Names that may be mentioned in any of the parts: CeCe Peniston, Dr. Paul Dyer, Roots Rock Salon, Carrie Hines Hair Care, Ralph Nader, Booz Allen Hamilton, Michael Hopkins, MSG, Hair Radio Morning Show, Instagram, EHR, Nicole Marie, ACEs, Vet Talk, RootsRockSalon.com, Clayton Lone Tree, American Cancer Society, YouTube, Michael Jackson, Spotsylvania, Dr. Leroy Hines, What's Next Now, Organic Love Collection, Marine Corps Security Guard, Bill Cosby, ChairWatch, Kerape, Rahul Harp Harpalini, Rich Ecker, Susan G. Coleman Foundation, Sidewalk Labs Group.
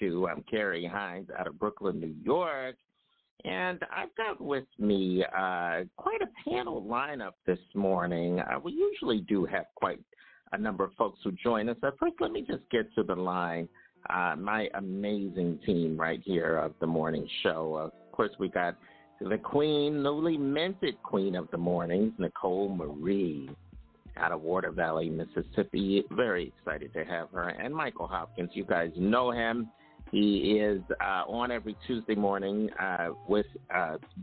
to Carrie Hines out of Brooklyn, New York. And I've got with me quite a panel lineup this morning. We usually do have quite a number of folks who join us. First, let me just get to the line. My amazing team right here of the morning show. Of course, we got the queen, newly minted queen of the mornings, Nicole Marie, out of Water Valley, Mississippi. Very excited to have her. And Michael Hopkins, you guys know him. He is on every Tuesday morning with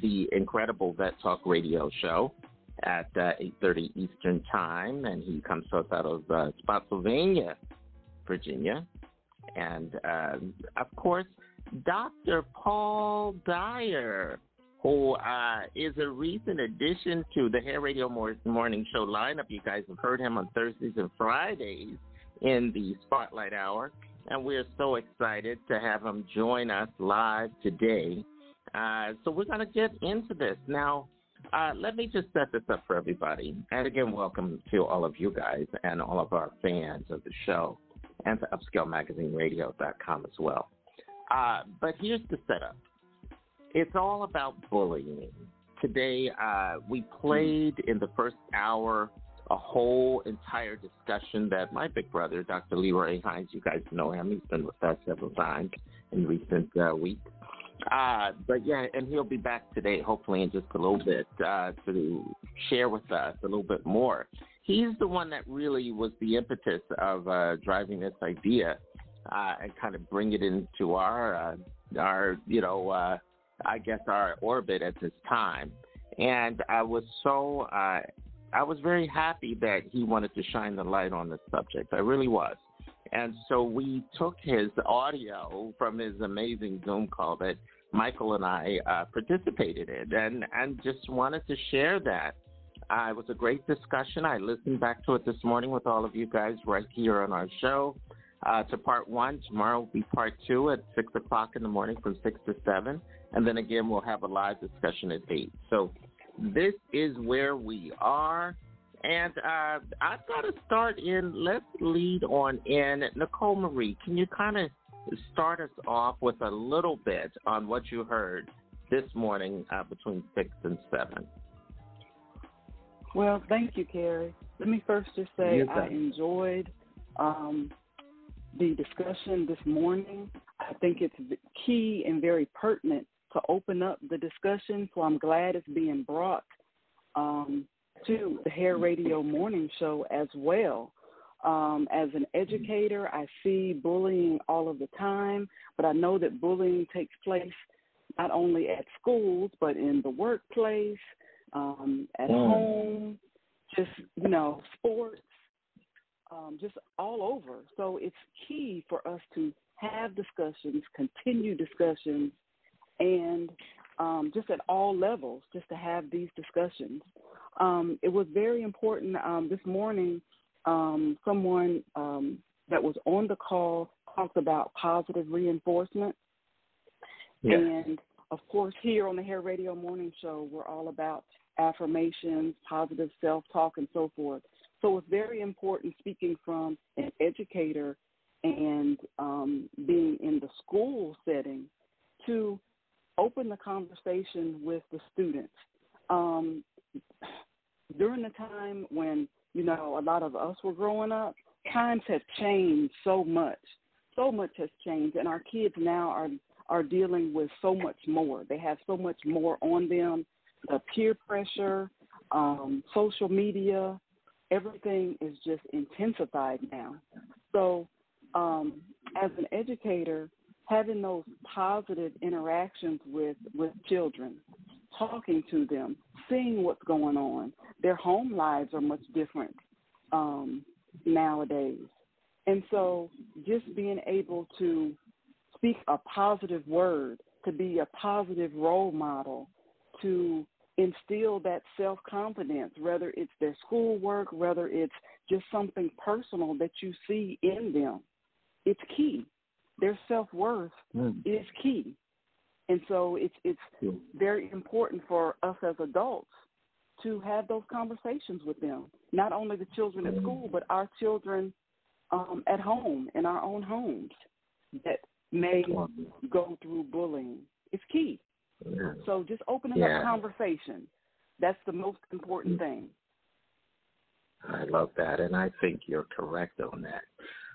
the incredible Vet Talk radio show at 8:30 Eastern Time. And he comes to us out of Spotsylvania, Virginia. And, of course, Dr. Paul Dyer, who is a recent addition to the Hair Radio Morning Show lineup. You guys have heard him on Thursdays and Fridays in the Spotlight Hour. And we are so excited to have him join us live today. So we're going to get into this. Now, let me just set this up for everybody. And again, welcome to all of you guys and all of our fans of the show and to upscalemagazineradio.com as well. But here's the setup. It's all about bullying. Today, we played in the first hour a whole entire discussion that my big brother, Dr. Leroy Hines, you guys know him. He's been with us several times in recent weeks. But, yeah, and he'll be back today, hopefully, in just a little bit to share with us a little bit more. He's the one that really was the impetus of driving this idea and kind of bring it into our I guess, our orbit at this time. And I was very happy that he wanted to shine the light on this subject. I really was. And so we took his audio from his amazing Zoom call that Michael and I participated in and just wanted to share that. It was a great discussion. I listened back to it this morning with all of you guys right here on our show. To part one, tomorrow will be part two at 6 o'clock in the morning from 6 to 7. And then again, we'll have a live discussion at 8. So this is where we are. And I've got to start in, let's lead on in. Nicole Marie, can you kind of start us off with a little bit on what you heard this morning between 6 and 7? Well, thank you, Carrie. Let me first just say I enjoyed the discussion this morning. I think it's key and very pertinent to open up the discussion, so I'm glad it's being brought to the Hair Radio Morning Show as well. As an educator, I see bullying all of the time, but I know that bullying takes place not only at schools but in the workplace, at home, just, sports, just all over. So it's key for us to have discussions, continue discussions, and just at all levels, just to have these discussions. It was very important this morning, someone that was on the call talked about positive reinforcement. Yeah. And, of course, here on the Hair Radio Morning Show, we're all about affirmations, positive self-talk, and so forth. So it's very important, speaking from an educator and being in the school setting, to open the conversation with the students. During the time when, a lot of us were growing up, times have changed so much. So much has changed, and our kids now are dealing with so much more. They have so much more on them, the peer pressure, social media, everything is just intensified now. So as an educator, having those positive interactions with children, talking to them, seeing what's going on. Their home lives are much different nowadays. And so just being able to speak a positive word, to be a positive role model, to instill that self-confidence, whether it's their schoolwork, whether it's just something personal that you see in them, it's key. Their self-worth is key. And so it's very important for us as adults to have those conversations with them, not only the children at school, but our children at home, in our own homes, that may go through bullying is key. Yeah. So just opening up conversation. That's the most important thing. I love that, and I think you're correct on that.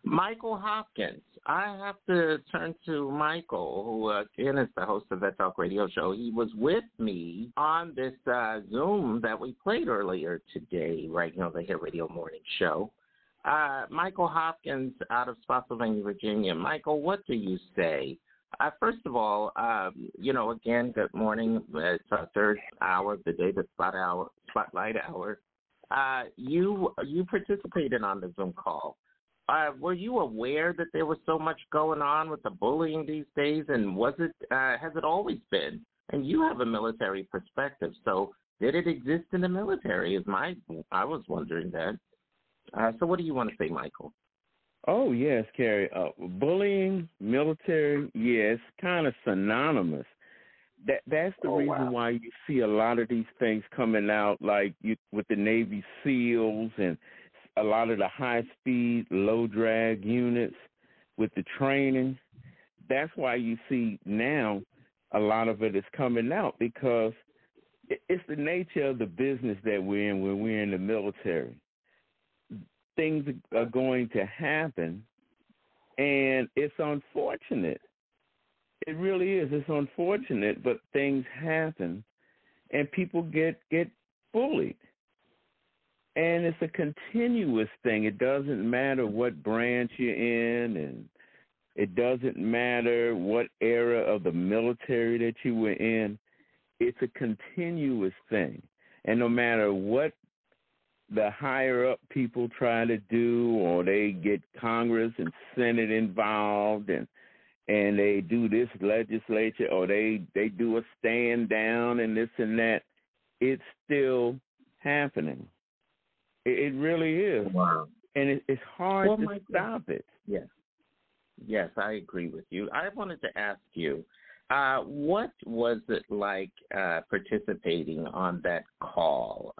Michael Hopkins. I have to turn to Michael, who again is the host of Vet Talk Radio Show. He was with me on this Zoom that we played earlier today, right here on the Hair Radio Morning Show. Michael Hopkins out of Spotsylvania, Virginia. Michael, what do you say? First of all, again, good morning. It's our third hour of the day, the Spotlight Hour. You participated on the Zoom call. Were you aware that there was so much going on with the bullying these days, and was it has it always been? And you have a military perspective, so did it exist in the military? I was wondering that. So what do you want to say, Michael? Oh, yes, Carrie. Bullying, military, yes, kind of synonymous. That's the reason why you see a lot of these things coming out, like with the Navy SEALs and a lot of the high-speed, low-drag units with the training. That's why you see now a lot of it is coming out, because it's the nature of the business that we're in when we're in the military. Things are going to happen, and it's unfortunate. It really is. It's unfortunate, but things happen, and people get bullied. And it's a continuous thing. It doesn't matter what branch you're in, and it doesn't matter what era of the military that you were in. It's a continuous thing. And no matter what the higher-up people try to do, or they get Congress and Senate involved, and they do this legislature, or they do a stand down and this and that, it's still happening. It really is. Wow. And it's hard to stop it. Yes. Yes, I agree with you. I wanted to ask you, what was it like participating on that call?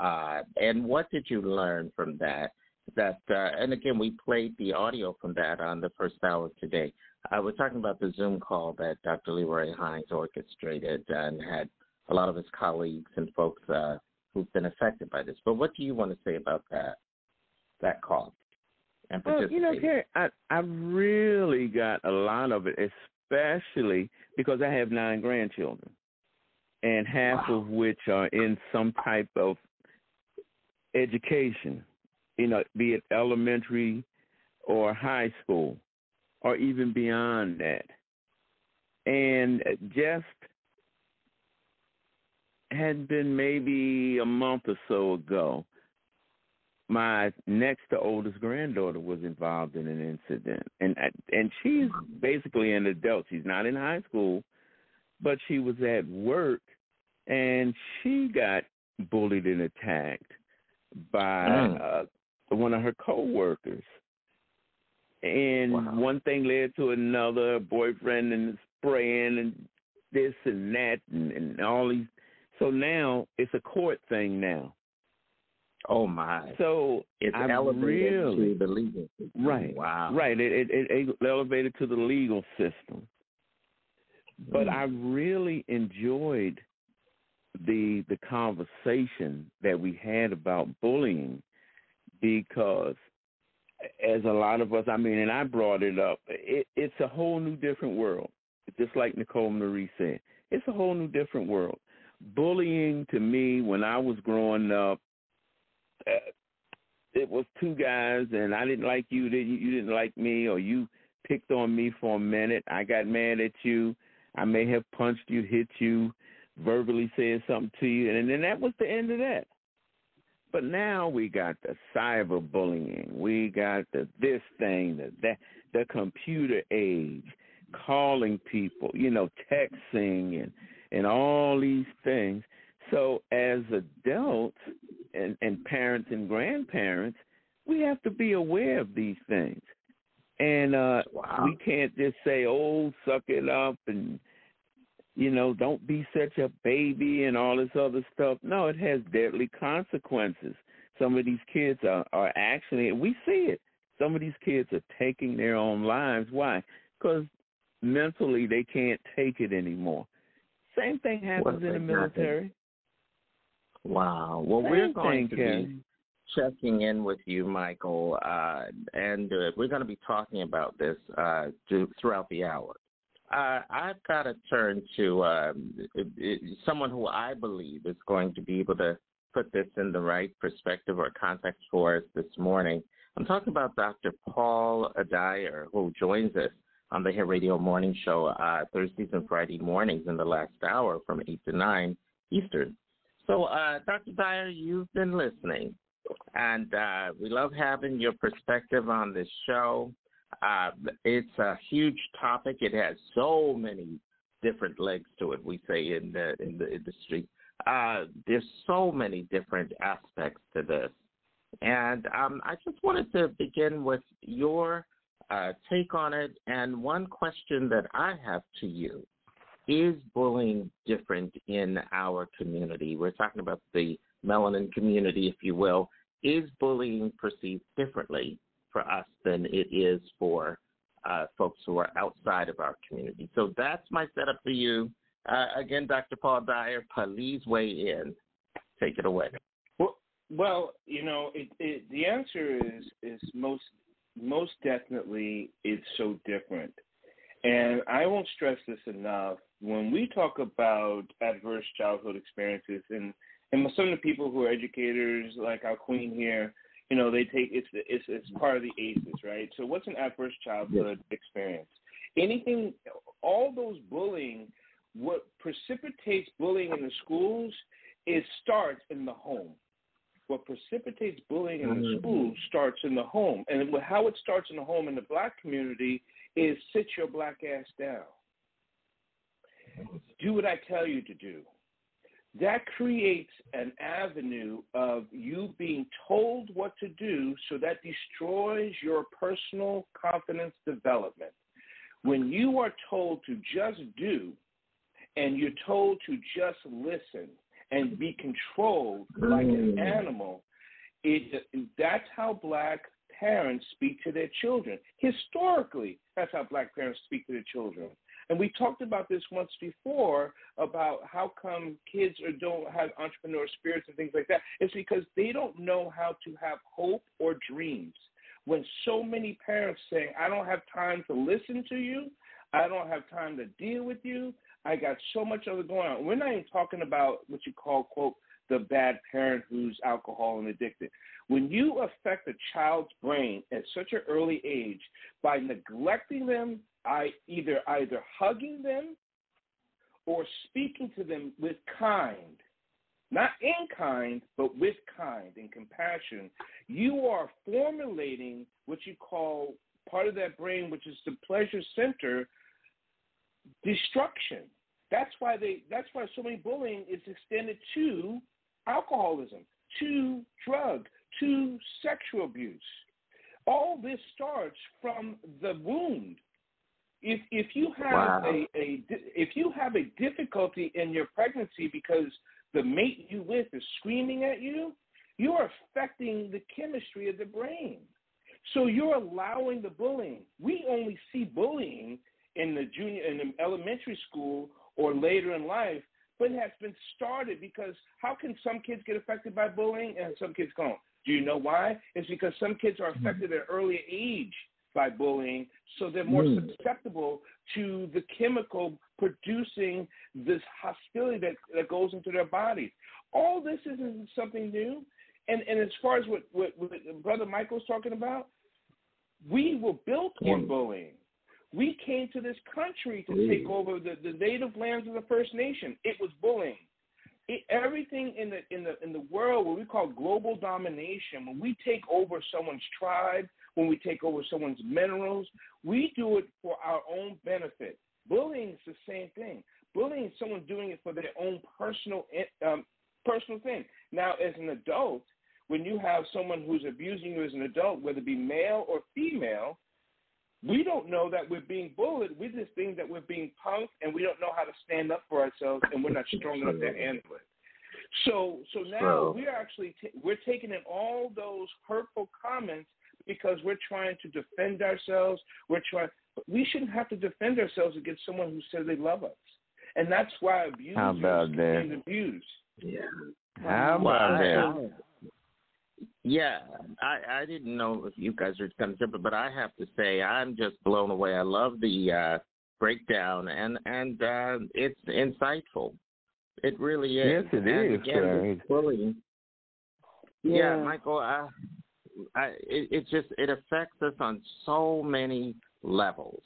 And what did you learn from that? And again, we played the audio from that on the first hour today. We're talking about the Zoom call that Dr. Leroy Hines orchestrated and had a lot of his colleagues and folks who've been affected by this. But what do you want to say about that call? And Carrie, I really got a lot of it, especially because I have 9 grandchildren, and half of which are in some type of education, be it elementary or high school or even beyond that. And just had been maybe a month or so ago, my next to oldest granddaughter was involved in an incident. And she's basically an adult. She's not in high school, but she was at work, and she got bullied and attacked by one of her coworkers. And one thing led to another, boyfriend and spraying and this and that and all these. So now it's a court thing now. Oh, my. So it's elevated to the legal system. Right. Wow. Right. It elevated to the legal system. But I really enjoyed the conversation that we had about bullying, because as a lot of us, and I brought it up, it's a whole new different world. Just like Nicole Marie said, it's a whole new different world. Bullying to me when I was growing up, it was two guys, and I didn't like you, you didn't like me, or you picked on me for a minute. I got mad at you. I may have punched you, hit you, verbally said something to you, and then that was the end of that. But now we got the cyberbullying. We got the this thing, the computer age, calling people, texting and all these things. So as adults and parents and grandparents, we have to be aware of these things. And we can't just say, suck it up and, don't be such a baby and all this other stuff. No, it has deadly consequences. Some of these kids are actually, we see it, some of these kids are taking their own lives. Why? Because mentally they can't take it anymore. Same thing happens in the military. Wow. Well, we're going to be checking in with you, Michael, and we're going to be talking about this throughout the hour. I've got to turn to someone who I believe is going to be able to put this in the right perspective or context for us this morning. I'm talking about Dr. Paul Dyer, who joins us on the Hair Radio Morning Show Thursdays and Friday mornings in the last hour from 8 to 9 Eastern. So, Dr. Dyer, you've been listening, and we love having your perspective on this show. It's a huge topic. It has so many different legs to it, we say in the industry. There's so many different aspects to this. And I just wanted to begin with your take on it. And one question that I have to you, is bullying different in our community? We're talking about the melanin community, if you will. Is bullying perceived differently for us than it is for folks who are outside of our community? So that's my setup for you. Again, Dr. Paul Dyer, please weigh in. Take it away. Well, you know, the answer is most definitely it's so different. And I won't stress this enough. When we talk about adverse childhood experiences, and some of the people who are educators, like our queen here, you know, they take it's part of the ACEs, right? So what's an adverse childhood experience? Anything, all those bullying, what precipitates bullying in the schools, it starts in the home. What precipitates bullying in the school starts in the home. And how it starts in the home in the black community is sit your black ass down. Do what I tell you to do. That creates an avenue of you being told what to do, so that destroys your personal confidence development. When you are told to just do, and you're told to just listen, and be controlled like an animal, that's how black parents speak to their children. Historically, that's how black parents speak to their children. And we talked about this once before about how come kids don't have entrepreneur spirits and things like that. It's because they don't know how to have hope or dreams. When so many parents say, I don't have time to listen to you, I don't have time to deal with you, I got so much other going on. We're not even talking about what you call, quote, the bad parent who's alcohol and addicted. When you affect a child's brain at such an early age by neglecting them, either hugging them or speaking to them with kind, not in kind, but with kind and compassion, you are formulating what you call part of that brain, which is the pleasure center, destruction. That's why so many bullying is extended to alcoholism, to drug, to sexual abuse. All this starts from the wound. If you have a difficulty in your pregnancy because the mate you with is screaming at you, you are affecting the chemistry of the brain. So you're allowing the bullying. We only see bullying in the elementary school or later in life, but it has been started because how can some kids get affected by bullying and some kids don't? Do you know why? It's because some kids are affected at an earlier age by bullying, so they're more susceptible to the chemical producing this hostility that goes into their bodies. All this isn't something new, and as far as what Brother Michael's talking about, we were built on bullying. We came to this country to take over the native lands of the First Nation. It was bullying. Everything in the world, what we call global domination, when we take over someone's tribe, when we take over someone's minerals, we do it for our own benefit. Bullying is the same thing. Bullying is someone doing it for their own personal thing. Now, as an adult, when you have someone who's abusing you as an adult, whether it be male or female, we don't know that we're being bullied. We just think that we're being punked, and we don't know how to stand up for ourselves, and we're not strong enough to handle it. So now we're taking in all those hurtful comments because we're trying to defend ourselves. We shouldn't have to defend ourselves against someone who says they love us. And that's why abuse is abused. Yeah. How about that? Yeah, I didn't know if you guys are kind of different, but I have to say I'm just blown away. I love the breakdown, and it's insightful. It really is. Yes, it is. Again, bullying. Yeah. Michael, it affects us on so many levels.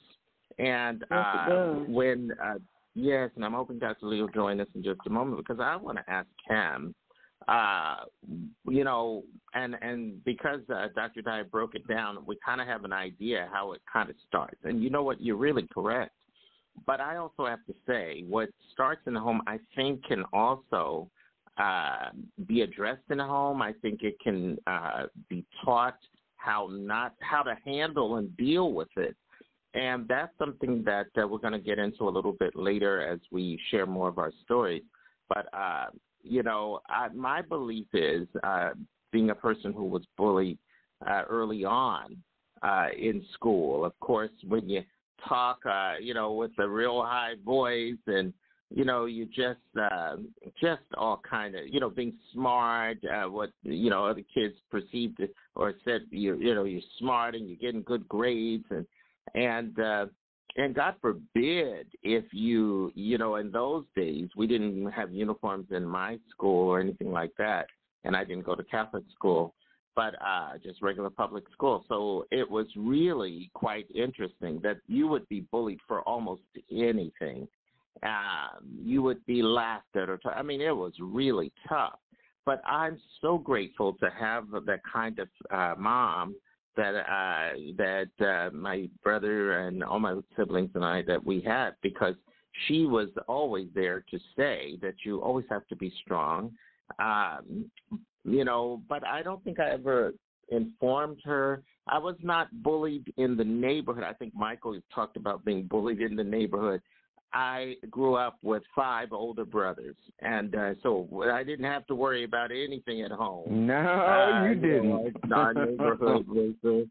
And and I'm hoping Dr. Lee will join us in just a moment because I want to ask him. And because Dr. Dyer broke it down, we kind of have an idea how it kind of starts. And you know what? You're really correct. But I also have to say what starts in the home, I think, can also be addressed in the home. I think it can be taught how to handle and deal with it. And that's something that we're going to get into a little bit later as we share more of our stories. But, my belief is being a person who was bullied early on in school, of course, when you talk, with a real high voice and, you just all kind of, being smart, what, other kids perceived or said, you're smart and you're getting good grades and God forbid if you, in those days, we didn't have uniforms in my school or anything like that. And I didn't go to Catholic school, but just regular public school. So it was really quite interesting that you would be bullied for almost anything. You would be laughed at. It was really tough. But I'm so grateful to have that kind of mom that my brother and all my siblings and I that we had, because she was always there to say that you always have to be strong, but I don't think I ever informed her. I was not bullied in the neighborhood. I think Michael talked about being bullied in the neighborhood. I grew up with 5 older brothers, and so I didn't have to worry about anything at home. No, you didn't. Our neighborhood,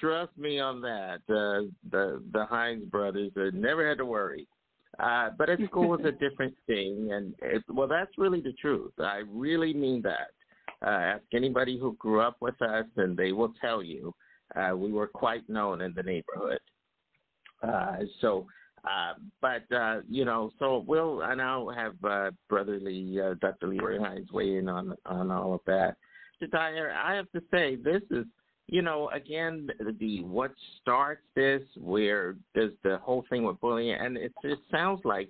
trust me on that. The Hines brothers never had to worry. But at school was a different thing, and that's really the truth. I really mean that. Ask anybody who grew up with us, and they will tell you we were quite known in the neighborhood. So we'll, and I'll have Brother Lee, Dr. Leroy Hines weigh in on all of that. Dyer, I have to say, this is, again, the what starts this, where there's the whole thing with bullying, and it just sounds like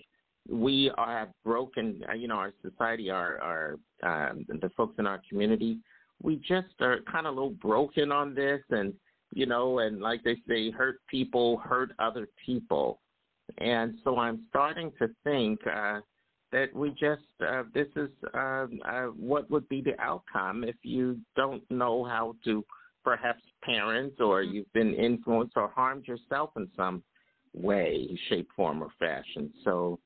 we have broken, our society, our the folks in our community, we just are kind of a little broken on this, and, and like they say, hurt people hurt other people. And so I'm starting to think that we just this is what would be the outcome if you don't know how to perhaps parent or you've been influenced or harmed yourself in some way, shape, form, or fashion. So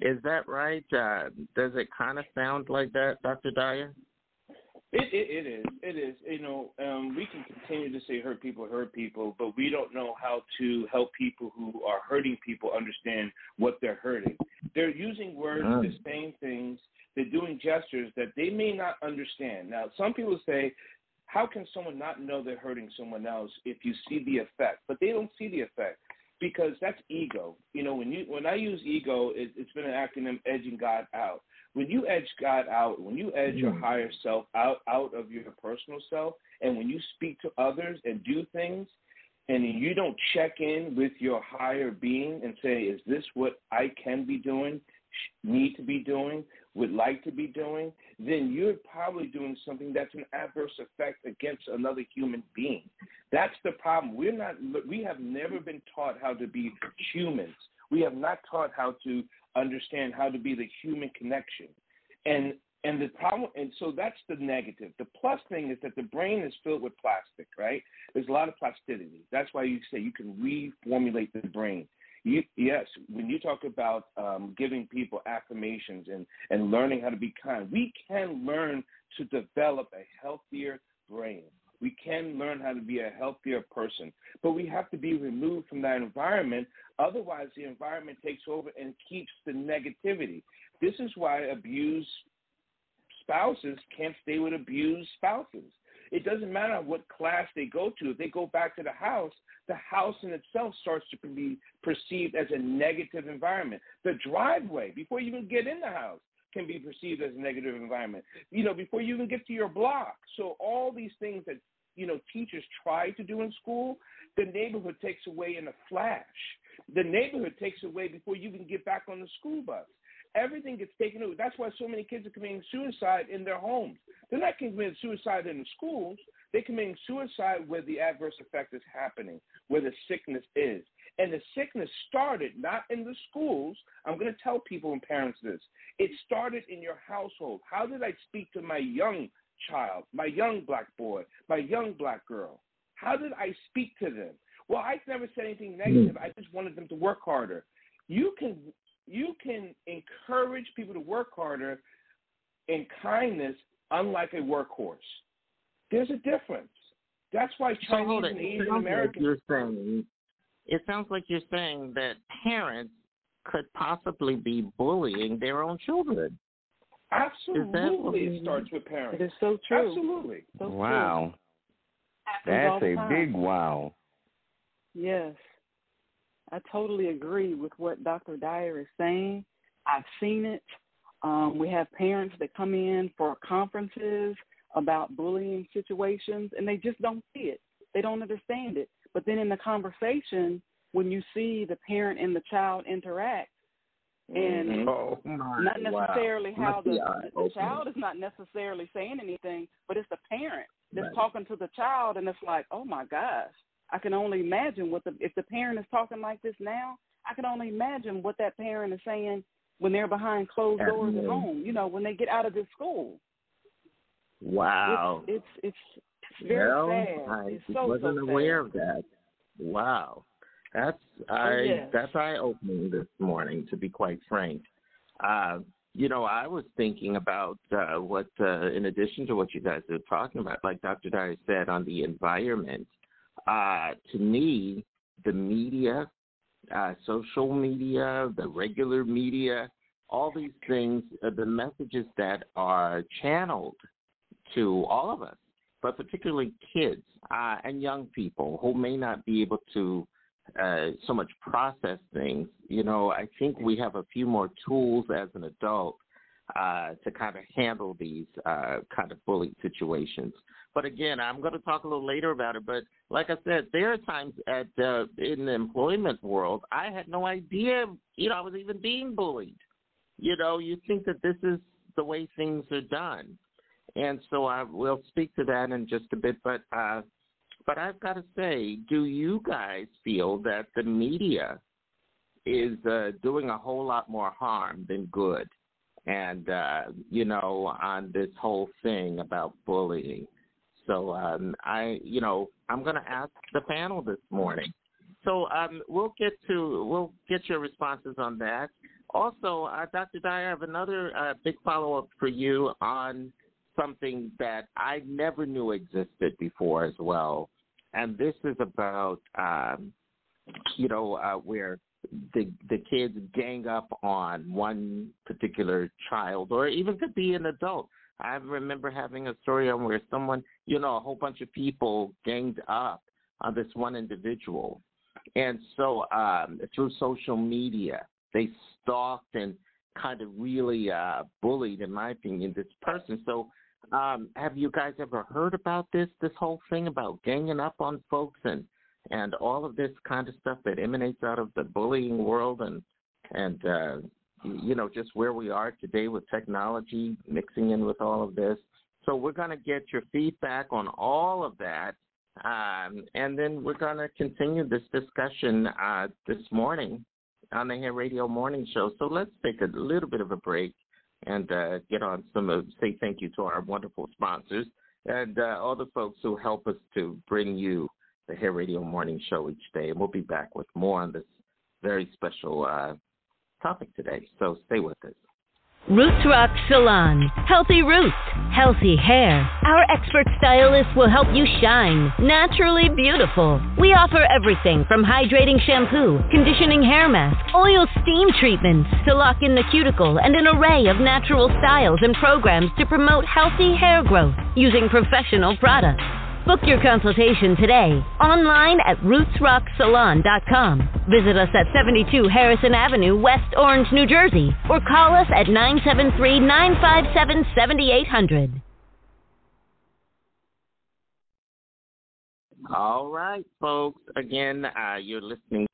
is that right? Does it kind of sound like that, Dr. Dyer? It is. We can continue to say hurt people, but we don't know how to help people who are hurting people understand what they're hurting. They're using words, the same things. They're doing gestures that they may not understand. Now, some people say, how can someone not know they're hurting someone else if you see the effect? But they don't see the effect because that's ego. When I use ego, it's been an acronym, edging God out. When you edge God out, when you edge your higher self out of your personal self, and when you speak to others and do things, and you don't check in with your higher being and say, is this what I can be doing, need to be doing, would like to be doing, then you're probably doing something that's an adverse effect against another human being. That's the problem. We have never been taught how to be humans. We have not taught how to understand how to be the human connection. And the problem, and so that's the negative. The plus thing is that the brain is filled with plastic, right? There's a lot of plasticity. That's why you say you can reformulate the brain. When you talk about giving people affirmations and learning how to be kind, we can learn to develop a healthier brain. We can learn how to be a healthier person, but we have to be removed from that environment. Otherwise, the environment takes over and keeps the negativity. This is why abused spouses can't stay with abused spouses. It doesn't matter what class they go to. If they go back to the house in itself starts to be perceived as a negative environment. The driveway, before you even get in the house, can be perceived as a negative environment, you know, before you even get to your block. So all these things that, you know, teachers try to do in school, the neighborhood takes away in a flash. The neighborhood takes away before you can get back on the school bus. Everything gets taken away. That's why so many kids are committing suicide in their homes. They're not committing suicide in the schools. They're committing suicide where the adverse effect is happening, where the sickness is. And the sickness started not in the schools. I'm going to tell people and parents this. It started in your household. How did I speak to my young child, my young black boy, my young black girl? How did I speak to them? Well, I never said anything negative. I just wanted them to work harder. You can encourage people to work harder in kindness, unlike a workhorse. There's a difference. That's why Chinese and Asian Americans... It sounds like you're saying that parents could possibly be bullying their own children. Absolutely. It starts with parents. It is so true. Absolutely. So wow. True. That's a big wow. Yes. I totally agree with what Dr. Dyer is saying. I've seen it. We have parents that come in for conferences about bullying situations, and they just don't see it. They don't understand it. But then in the conversation, when you see the parent and the child interact, and not necessarily how the child is not necessarily saying anything, but it's the parent that's talking to the child, and it's like, oh, my gosh. I can only imagine what if the parent is talking like this now, I can only imagine what that parent is saying when they're behind closed doors at home, you know, when they get out of this school. Wow. It's very sad. I wasn't aware of that. Wow. That's eye-opening this morning, to be quite frank. You know, I was thinking about in addition to what you guys are talking about, like Dr. Dyer said, on the environment. To me, the media, social media, the regular media, all these things are the messages that are channeled to all of us, but particularly kids and young people who may not be able to so much process things. You know, I think we have a few more tools as an adult to kind of handle these kind of bullying situations. But again, I'm going to talk a little later about it. But like I said, there are times in the employment world, I had no idea, you know, I was even being bullied. You know, you think that this is the way things are done. And so I will speak to that in just a bit. But I've got to say, do you guys feel that the media is doing a whole lot more harm than good? And, you know, on this whole thing about bullying. So, I'm going to ask the panel this morning. So we'll get your responses on that. Also, Dr. Dyer, I have another big follow-up for you on something that I never knew existed before as well. And this is about, where the kids gang up on one particular child, or even could be an adult. I remember having a story on where someone, you know, a whole bunch of people ganged up on this one individual. And so through social media, they stalked and kind of really bullied, in my opinion, this person. So have you guys ever heard about this whole thing about ganging up on folks and all of this kind of stuff that emanates out of the bullying world and you know, just where we are today with technology mixing in with all of this? So we're going to get your feedback on all of that, and then we're going to continue this discussion this morning on the Hair Radio Morning Show. So let's take a little bit of a break and get on say thank you to our wonderful sponsors and all the folks who help us to bring you the Hair Radio Morning Show each day. And we'll be back with more on this very special topic today. So stay with us. Roots Rock Salon. Healthy roots, healthy hair. Our expert stylists will help you shine. Naturally beautiful. We offer everything from hydrating shampoo, conditioning hair mask, oil steam treatments to lock in the cuticle, and an array of natural styles and programs to promote healthy hair growth using professional products. Book your consultation today online at RootsRockSalon.com. Visit us at 72 Harrison Avenue, West Orange, New Jersey, or call us at 973-957-7800. All right, folks. Again, you're listening.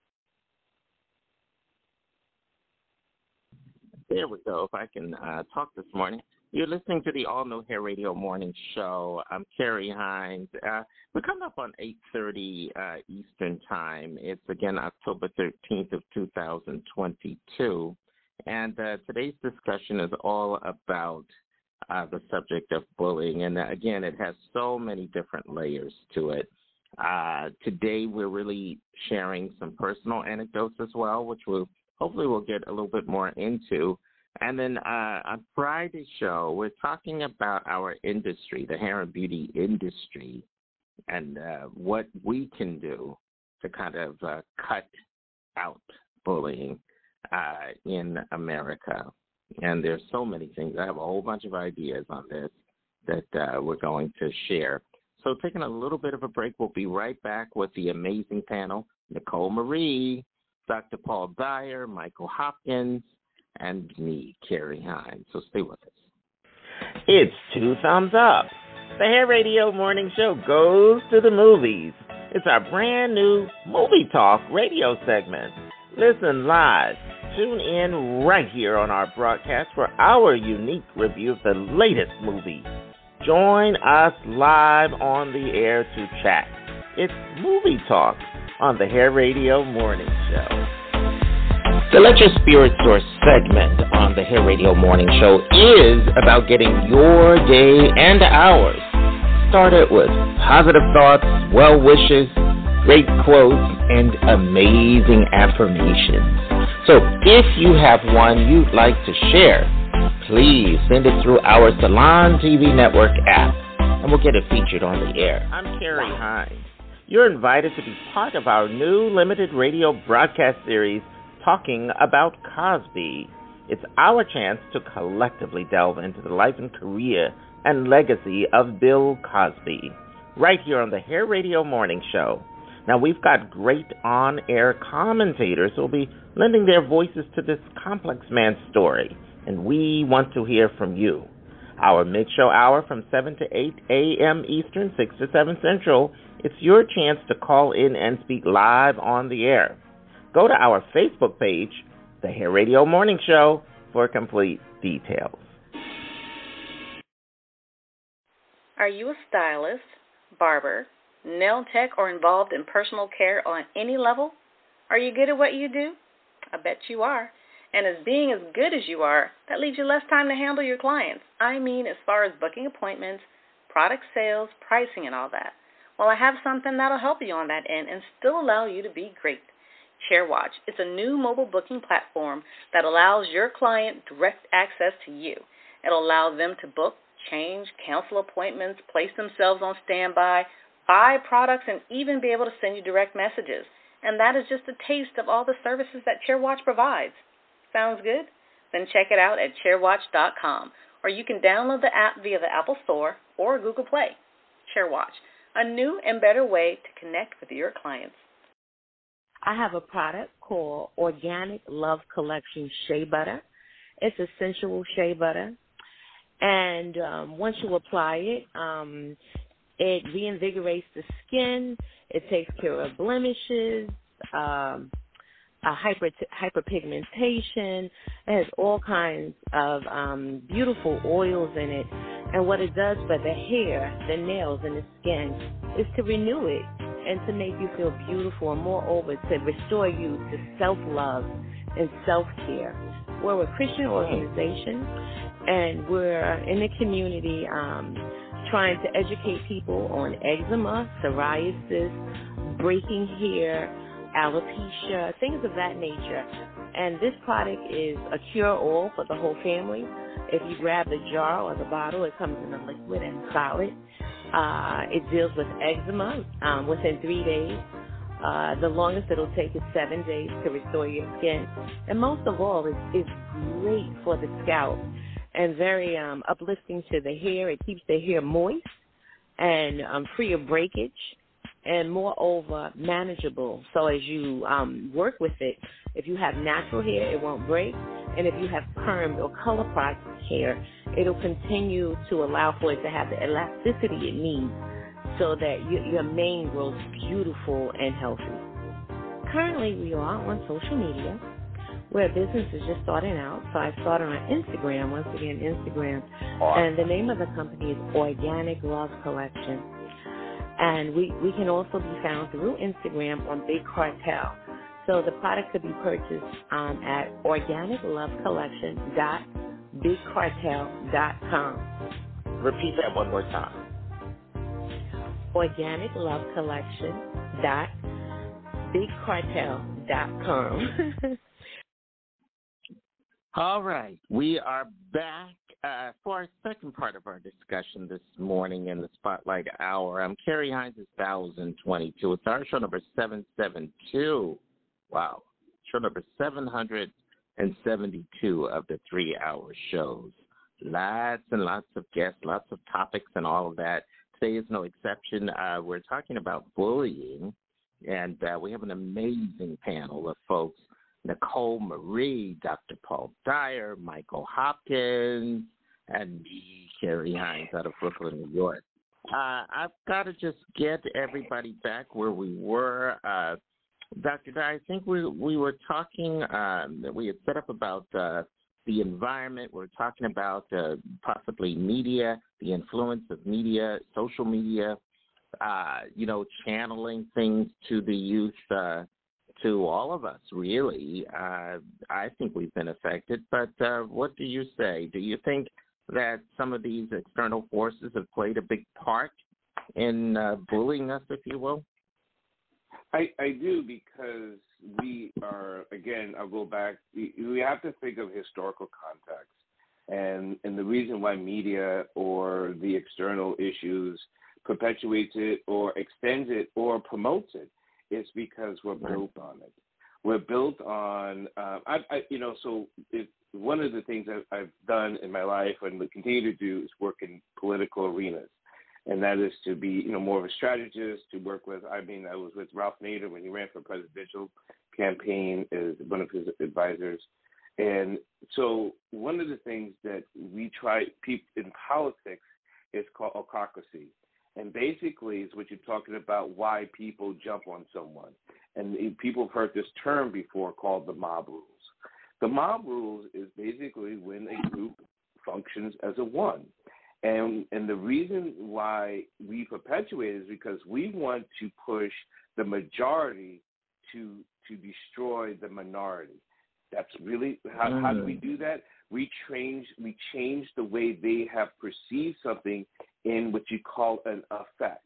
There we go. If I can talk this morning. You're listening to the All New Hair Radio Morning Show. I'm Carrie Hines. We're coming up on 8:30 Eastern Time. It's, again, October 13th of 2022. And today's discussion is all about the subject of bullying. And, again, it has so many different layers to it. Today we're really sharing some personal anecdotes as well, which hopefully we'll get a little bit more into. And then on Friday's show, we're talking about our industry, the hair and beauty industry, and what we can do to kind of cut out bullying in America. And there's so many things. I have a whole bunch of ideas on this that we're going to share. So taking a little bit of a break, we'll be right back with the amazing panel, Nicole Marie, Dr. Paul Dyer, Michael Hopkins, and me, Carrie Hines. So stay with us. It's two thumbs up. The Hair Radio Morning Show goes to the movies. It's our brand new Movie Talk radio segment. Listen live. Tune in right here on our broadcast for our unique review of the latest movie. Join us live on the air to chat. It's Movie Talk on the Hair Radio Morning Show. The Let Your Spirit Source segment on the Hair Radio Morning Show is about getting your day and ours started with positive thoughts, well wishes, great quotes, and amazing affirmations. So if you have one you'd like to share, please send it through our Salon TV Network app, and we'll get it featured on the air. I'm Carrie Hines. You're invited to be part of our new limited radio broadcast series, Talking About Cosby. It's our chance to collectively delve into the life and career and legacy of Bill Cosby, right here on the Hair Radio Morning Show. Now, we've got great on-air commentators who will be lending their voices to this complex man's story, and we want to hear from you. Our mid-show hour from 7 to 8 a.m. Eastern, 6 to 7 Central, it's your chance to call in and speak live on the air. Go to our Facebook page, The Hair Radio Morning Show, for complete details. Are you a stylist, barber, nail tech, or involved in personal care on any level? Are you good at what you do? I bet you are. And as being as good as you are, that leaves you less time to handle your clients. I mean, as far as booking appointments, product sales, pricing, and all that. Well, I have something that'll help you on that end and still allow you to be great. ChairWatch. It's a new mobile booking platform that allows your client direct access to you. It'll allow them to book, change, cancel appointments, place themselves on standby, buy products, and even be able to send you direct messages. And that is just a taste of all the services that ChairWatch provides. Sounds good? Then check it out at ChairWatch.com, or you can download the app via the Apple Store or Google Play. ChairWatch, a new and better way to connect with your clients. I have a product called Organic Love Collection Shea Butter. It's a sensual shea butter. And once you apply it, it reinvigorates the skin. It takes care of blemishes, hyperpigmentation. It has all kinds of beautiful oils in it. And what it does for the hair, the nails, and the skin is to renew it and to make you feel beautiful, and moreover, to restore you to self-love and self-care. We're a Christian organization, and we're in the community trying to educate people on eczema, psoriasis, breaking hair, alopecia, things of that nature. And this product is a cure-all for the whole family. If you grab the jar or the bottle, it comes in a liquid and solid. It deals with eczema within 3 days. The longest it'll take is 7 days to restore your skin. And most of all, it's great for the scalp and very uplifting to the hair. It keeps the hair moist and free of breakage, and moreover, manageable. So as you work with it, if you have natural hair, it won't break. And if you have permed or color processed hair, it'll continue to allow for it to have the elasticity it needs so that your mane grows beautiful and healthy. Currently, we are on social media where business is just starting out. So I started on Instagram, once again, Instagram. And the name of the company is Organic Love Collection. And we can also be found through Instagram on Big Cartel. So the product could be purchased at OrganicLoveCollection.BigCartel.com. Repeat that one more time. OrganicLoveCollection.BigCartel.com. All right. We are back for our second part of our discussion this morning in the Spotlight Hour. I'm Carrie Hines, 1022. It's our show number 772. Wow. Show number 772 of the 3-hour shows. Lots and lots of guests, lots of topics and all of that. Today is no exception. We're talking about bullying, and we have an amazing panel of folks. Nicole Marie, Dr. Paul Dyer, Michael Hopkins, and me, Carrie Hines, out of Brooklyn, New York. I've got to just get everybody back where we were. Dr. Dyer, I think we were talking, we had set up about the environment. We're talking about possibly media, the influence of media, social media, channeling things to the youth, to all of us, really. I think we've been affected, but what do you say? Do you think that some of these external forces have played a big part in bullying us, if you will? I do, because we are, again, I'll go back, we have to think of historical context, and the reason why media or the external issues perpetuates it or extends it or promotes it. It's because we're built on it. We're built on, so if one of the things I've done in my life and will continue to do is work in political arenas, and that is to be, more of a strategist, to work with, I was with Ralph Nader when he ran for presidential campaign as one of his advisors. And so one of the things that we try in politics is called autocracy. And basically, it's what you're talking about, why people jump on someone. And people have heard this term before called the mob rules. The mob rules is basically when a group functions as a one. And the reason why we perpetuate it is because we want to push the majority to destroy the minority. That's really how do we do that? We change the way they have perceived something in what you call an effect,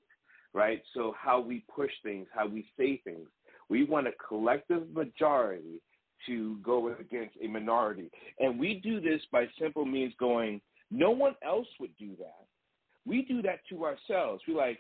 right? So how we push things, how we say things. We want a collective majority to go against a minority. And we do this by simple means going, no one else would do that. We do that to ourselves. We're like,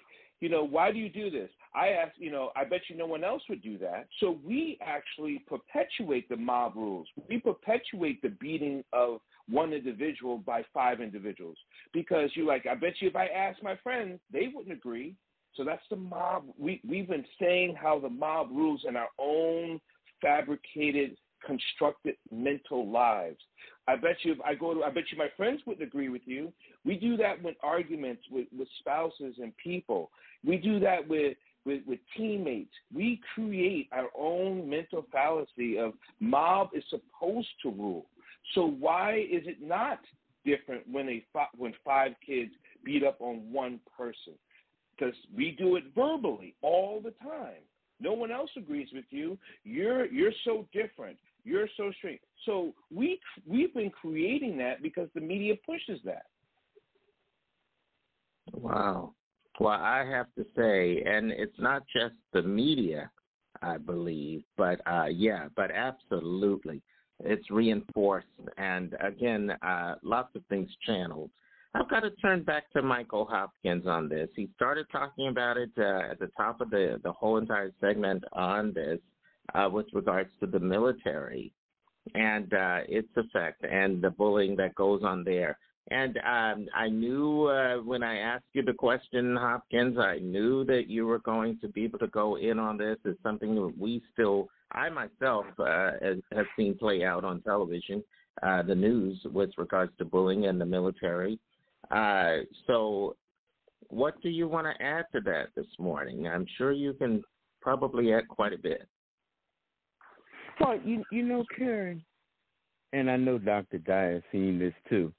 why do you do this? I ask, I bet you no one else would do that. So we actually perpetuate the mob rules. We perpetuate the beating of one individual by five individuals, because you're like, I bet you if I asked my friends, they wouldn't agree. So that's the mob. We've been saying how the mob rules in our own fabricated, constructed mental lives. I bet you my friends wouldn't agree with you. We do that with arguments with spouses and people. We do that with teammates. We create our own mental fallacy of mob is supposed to rule. So why is it not different when five kids beat up on one person? Because we do it verbally all the time. No one else agrees with you. You're so different. You're so strange. So we've been creating that because the media pushes that. Wow. Well, I have to say, and it's not just the media, I believe, but absolutely. It's reinforced. And, again, lots of things channeled. I've got to turn back to Michael Hopkins on this. He started talking about it at the top of the whole entire segment on this with regards to the military and its effect and the bullying that goes on there. And I knew when I asked you the question, Hopkins, I knew that you were going to be able to go in on this. It's something that I myself have seen play out on television, the news with regards to bullying and the military. So what do you want to add to that this morning? I'm sure you can probably add quite a bit. Well, you know, Karen, and I know Dr. Dyer has seen this too.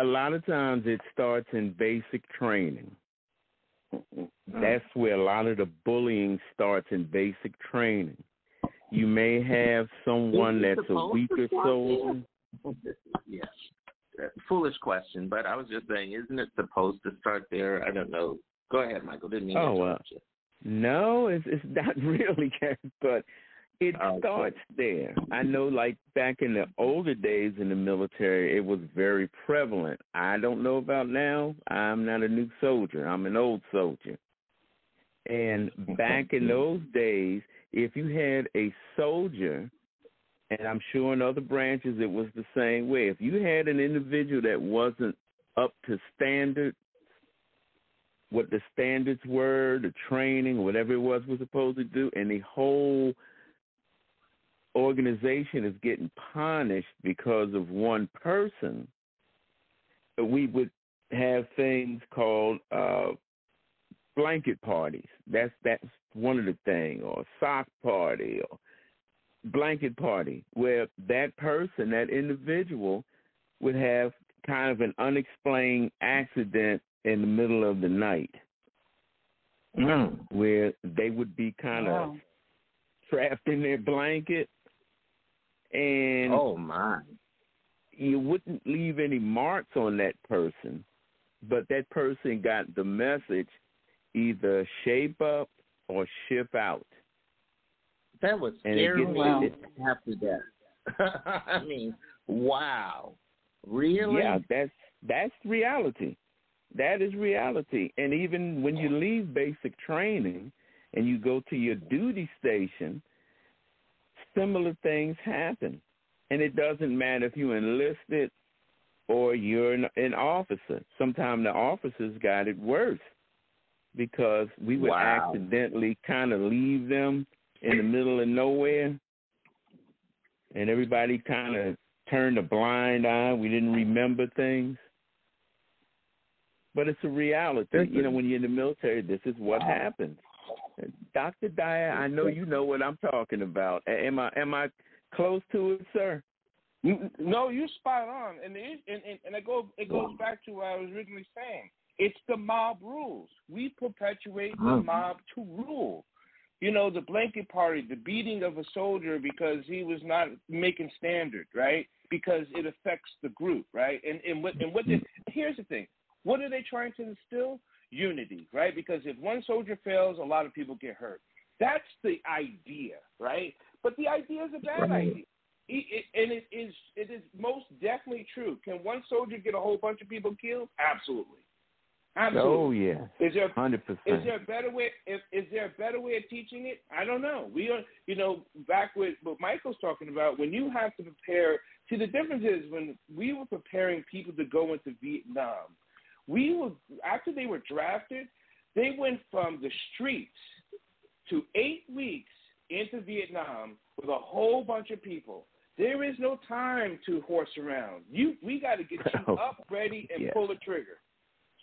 A lot of times it starts in basic training. That's where a lot of the bullying starts, in basic training. You may have someone that's a week or so. Yes. Foolish question, but I was just saying, isn't it supposed to start there? I don't know. Go ahead, Michael. Didn't mean to interrupt you. No, it's not really, but it starts there. I know, like back in the older days in the military, it was very prevalent. I don't know about now. I'm not a new soldier. I'm an old soldier. And back in those days, if you had a soldier, and I'm sure in other branches it was the same way, if you had an individual that wasn't up to standard, what the standards were, the training, whatever it was supposed to do, and the whole organization is getting punished because of one person, we would have things called blanket parties. That's one of the things, or sock party, or blanket party, where that person, that individual, would have kind of an unexplained accident in the middle of the night, where they would be kind of trapped in their blanket. And you wouldn't leave any marks on that person, but that person got the message, either shape up or ship out. That was scary after that. I mean, wow. Really? Yeah, that's reality. That is reality. And even when you leave basic training and you go to your duty station, similar things happen. And it doesn't matter if you enlisted or you're an officer. Sometimes the officers got it worse, because we would accidentally kind of leave them in the middle of nowhere, and everybody kind of turned a blind eye. We didn't remember things. But it's a reality. You know, when you're in the military, this is what happens. Dr. Dyer, I know you know what I'm talking about. Am I close to it, sir? No, you're spot on. And it goes back to what I was originally saying. It's the mob rules. We perpetuate the mob to rule. You know, the blanket party, the beating of a soldier because he was not making standard, right? Because it affects the group, right? Here's the thing. What are they trying to instill? Unity, right? Because if one soldier fails, a lot of people get hurt. That's the idea, right? But the idea is a bad idea. It is most definitely true. Can one soldier get a whole bunch of people killed? Absolutely. Absolutely. Oh yeah, 100%. Is there a better way of teaching it? I don't know. Back with what Michael's talking about, when you have to prepare. See, the difference is when we were preparing people to go into Vietnam, after they were drafted, they went from the streets to 8 weeks into Vietnam with a whole bunch of people. There is no time to horse around. We got to get you up, ready, and pull the trigger.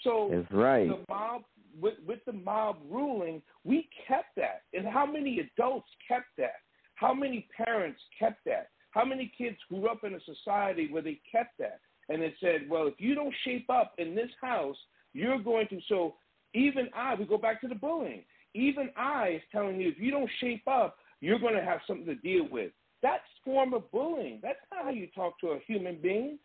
So that's right. The mob, with the mob ruling, we kept that. And how many adults kept that? How many parents kept that? How many kids grew up in a society where they kept that? And it said, well, if you don't shape up in this house, you're going to. So we go back to the bullying. Even I is telling you, if you don't shape up, you're going to have something to deal with. That's form of bullying. That's not how you talk to a human being.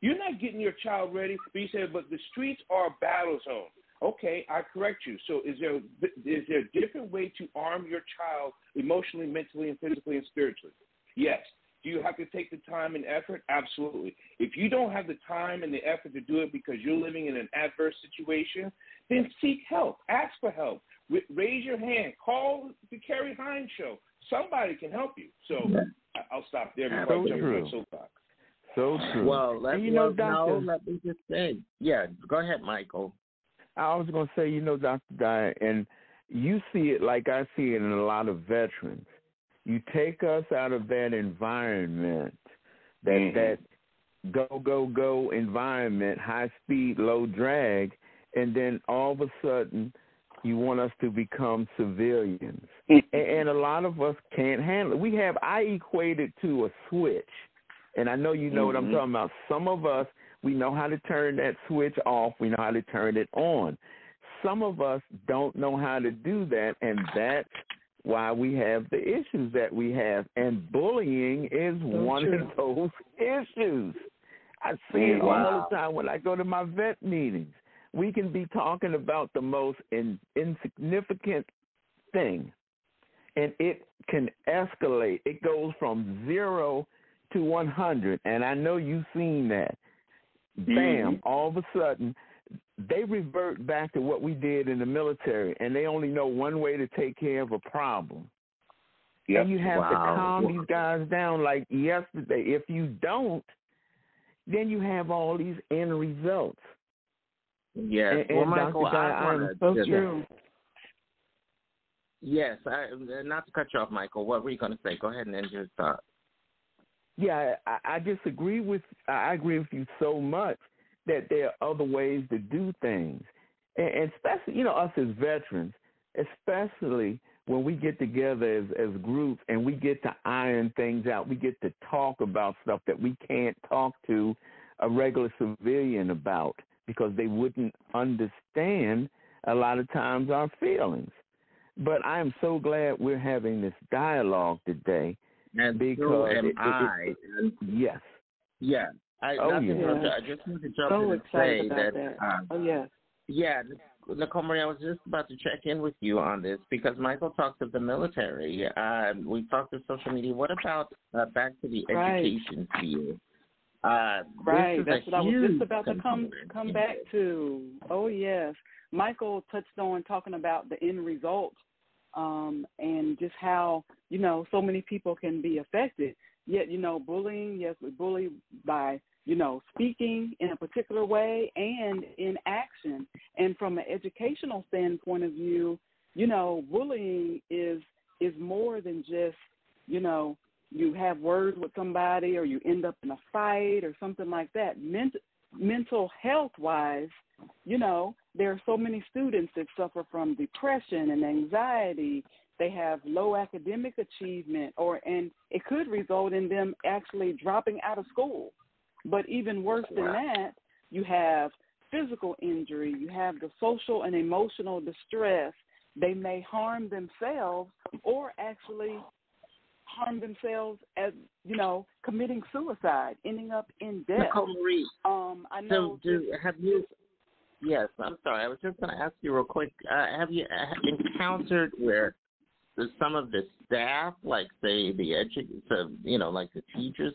You're not getting your child ready, but you said, but the streets are a battle zone. Okay, I correct you. So is there a different way to arm your child emotionally, mentally, and physically, and spiritually? Yes. Do you have to take the time and effort? Absolutely. If you don't have the time and the effort to do it because you're living in an adverse situation, then seek help. Ask for help. Raise your hand. Call the Carrie Hines Show. Somebody can help you. So I'll stop there before I jump on the soapbox. So true. Well, let me just say. Yeah, go ahead, Michael. I was going to say, Dr. Dyer, and you see it like I see it in a lot of veterans. You take us out of that environment, that go environment, high speed, low drag, and then all of a sudden you want us to become civilians. And a lot of us can't handle it. I equate it to a switch, and I know you know what I'm talking about. Some of us, we know how to turn that switch off. We know how to turn it on. Some of us don't know how to do that, and that's why we have the issues that we have. And bullying is one of those issues. I see it all the time when I go to my vet meetings. We can be talking about the most insignificant thing, and it can escalate. It goes from 0 to 100, and I know you've seen that. Bam, all of a sudden, they revert back to what we did in the military, and they only know one way to take care of a problem. Yep. And you have to calm these guys down like yesterday. If you don't, then you have all these end results. Yes. And Michael, true. Yes. Not to cut you off, Michael. What were you going to say? Go ahead and end your thought. Yeah, I disagree with – I agree with you so much that there are other ways to do things. And especially, us as veterans, especially when we get together as groups and we get to iron things out, we get to talk about stuff that we can't talk to a regular civilian about because they wouldn't understand a lot of times our feelings. But I am so glad we're having this dialogue today. And so am I. Yes. Yeah. I just want to jump in and say that. Nicole Marie, I was just about to check in with you on this because Michael talked of the military. We talked of social media. What about back to the education field? Right. That's what I was just about to come back to. Oh, yes. Michael touched on talking about the end result. And just how, so many people can be affected. Yet, bullying, yes, we bully by, speaking in a particular way and in action. And from an educational standpoint of view, bullying is more than just, you have words with somebody or you end up in a fight or something like that. Mental health-wise, there are so many students that suffer from depression and anxiety. They have low academic achievement, and it could result in them actually dropping out of school. But even worse than that, you have physical injury. You have the social and emotional distress. They may harm themselves or actually harm themselves as, committing suicide, ending up in death. Nicole Marie, I know have you... Yes, I'm sorry. I was just going to ask you real quick, have you encountered where some of the staff, like say the teachers,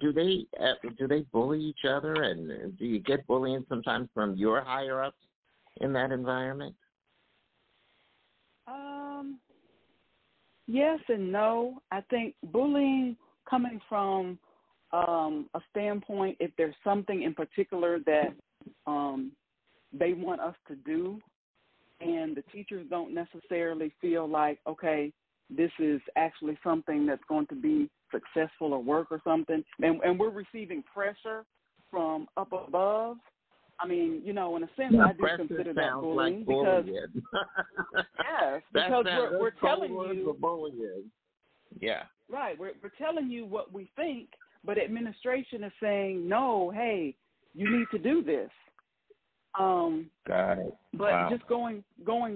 do they bully each other, and do you get bullying sometimes from your higher ups in that environment? Yes and no. I think bullying coming from a standpoint, if there's something in particular that they want us to do, and the teachers don't necessarily feel like, okay, this is actually something that's going to be successful or work or something, and we're receiving pressure from up above. I mean, in a sense, I do consider that bullying, like because yes, because we're telling you bullying. Yeah, right. We're telling you what we think, but administration is saying, no, hey, you need to do this. Got it. But just going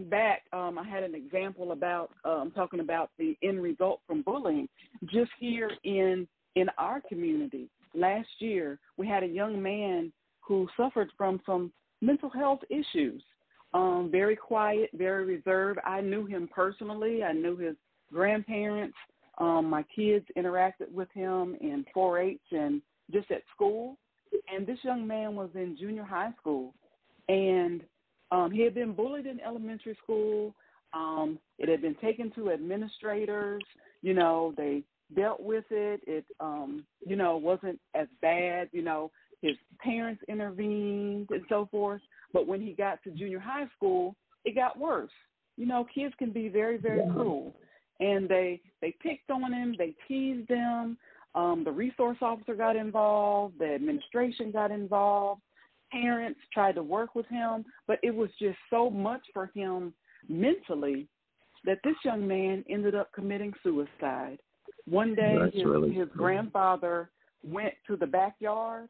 back, I had an example about talking about the end result from bullying. Just here in our community, last year we had a young man who suffered from some mental health issues. Very quiet, very reserved. I knew him personally. I knew his grandparents. My kids interacted with him in 4-H and just at school. And this young man was in junior high school, and he had been bullied in elementary school. It had been taken to administrators. You know, they dealt with it. It, you know, wasn't as bad. You know, his parents intervened and so forth. But when he got to junior high school, it got worse. You know, kids can be very, very cruel. And they picked on him. They teased him. The resource officer got involved. The administration got involved. Parents tried to work with him. But it was just so much for him mentally that this young man ended up committing suicide. One day his grandfather went to the backyard,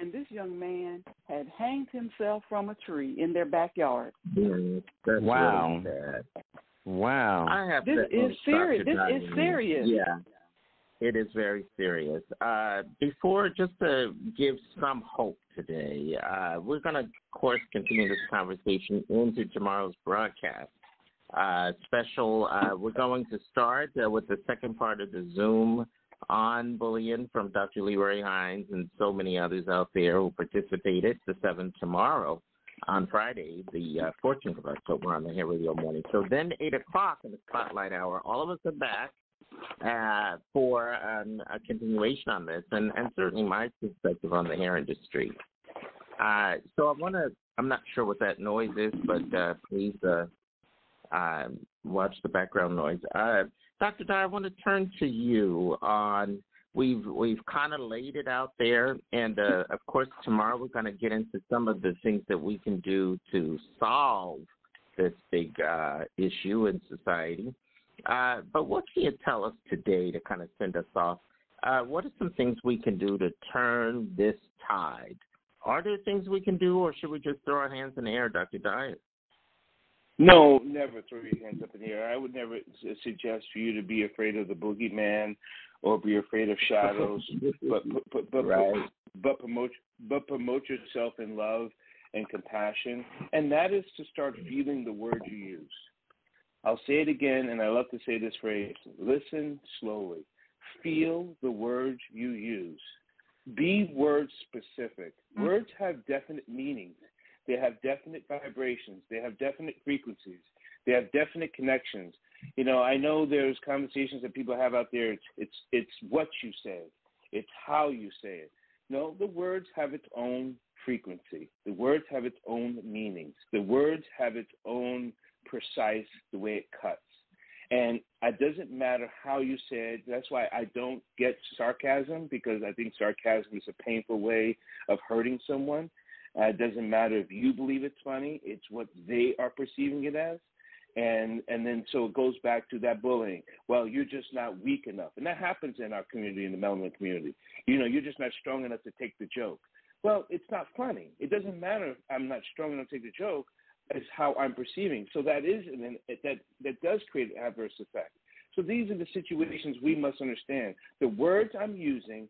and this young man had hanged himself from a tree in their backyard. That's wow. Really sad. Wow. This is serious. This is serious. Yeah. It is very serious. Before, just to give some hope today, we're going to, of course, continue this conversation into tomorrow's broadcast. Special, we're going to start with the second part of the Zoom on bullying from Dr. Leroy Hines and so many others out there who participated, the 7th tomorrow on Friday, the 14th of October on the Hair Radio Morning. So then 8 o'clock in the Spotlight Hour, all of us are back for a continuation on this and certainly my perspective on the hair industry. So I'm not sure what that noise is, but please watch the background noise. Dr. Dyer, I want to turn to you on, we've kind of laid it out there, and of course tomorrow we're going to get into some of the things that we can do to solve this big issue in society. But what can you tell us today to kind of send us off? What are some things we can do to turn this tide? Are there things we can do, or should we just throw our hands in the air, Dr. Dyer? No, never throw your hands up in the air. I would never suggest for you to be afraid of the boogeyman or be afraid of shadows, but promote yourself in love and compassion, and that is to start feeling the word you use. I'll say it again, and I love to say this phrase, listen slowly. Feel the words you use. Be word specific. Words have definite meanings. They have definite vibrations. They have definite frequencies. They have definite connections. You know, I know there's conversations that people have out there. It's what you say. It's how you say it. No, the words have its own frequency. The words have its own meanings. The words have its own precise the way it cuts, and it doesn't matter how you say it. That's why I don't get sarcasm, because I think sarcasm is a painful way of hurting someone. It doesn't matter if you believe it's funny, it's what they are perceiving it as, and then so it goes back to that bullying. Well, you're just not weak enough, and that happens in our community, in the melanin community. You know, you're just not strong enough to take the joke. Well, it's not funny. It doesn't matter if I'm not strong enough to take the joke. Is how I'm perceiving. So that is, and that does create an adverse effect. So these are the situations we must understand. The words I'm using,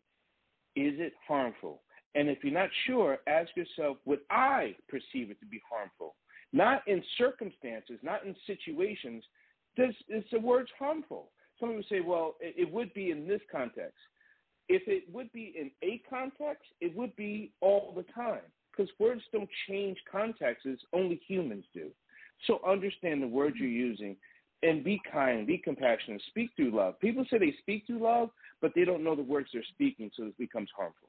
is it harmful? And if you're not sure, ask yourself, would I perceive it to be harmful? Not in circumstances, not in situations. Is the words harmful? Some people say, well, it would be in this context. If it would be in a context, it would be all the time. Because words don't change contexts, only humans do. So understand the words you're using and be kind, be compassionate, speak through love. People say they speak through love, but they don't know the words they're speaking, so it becomes harmful.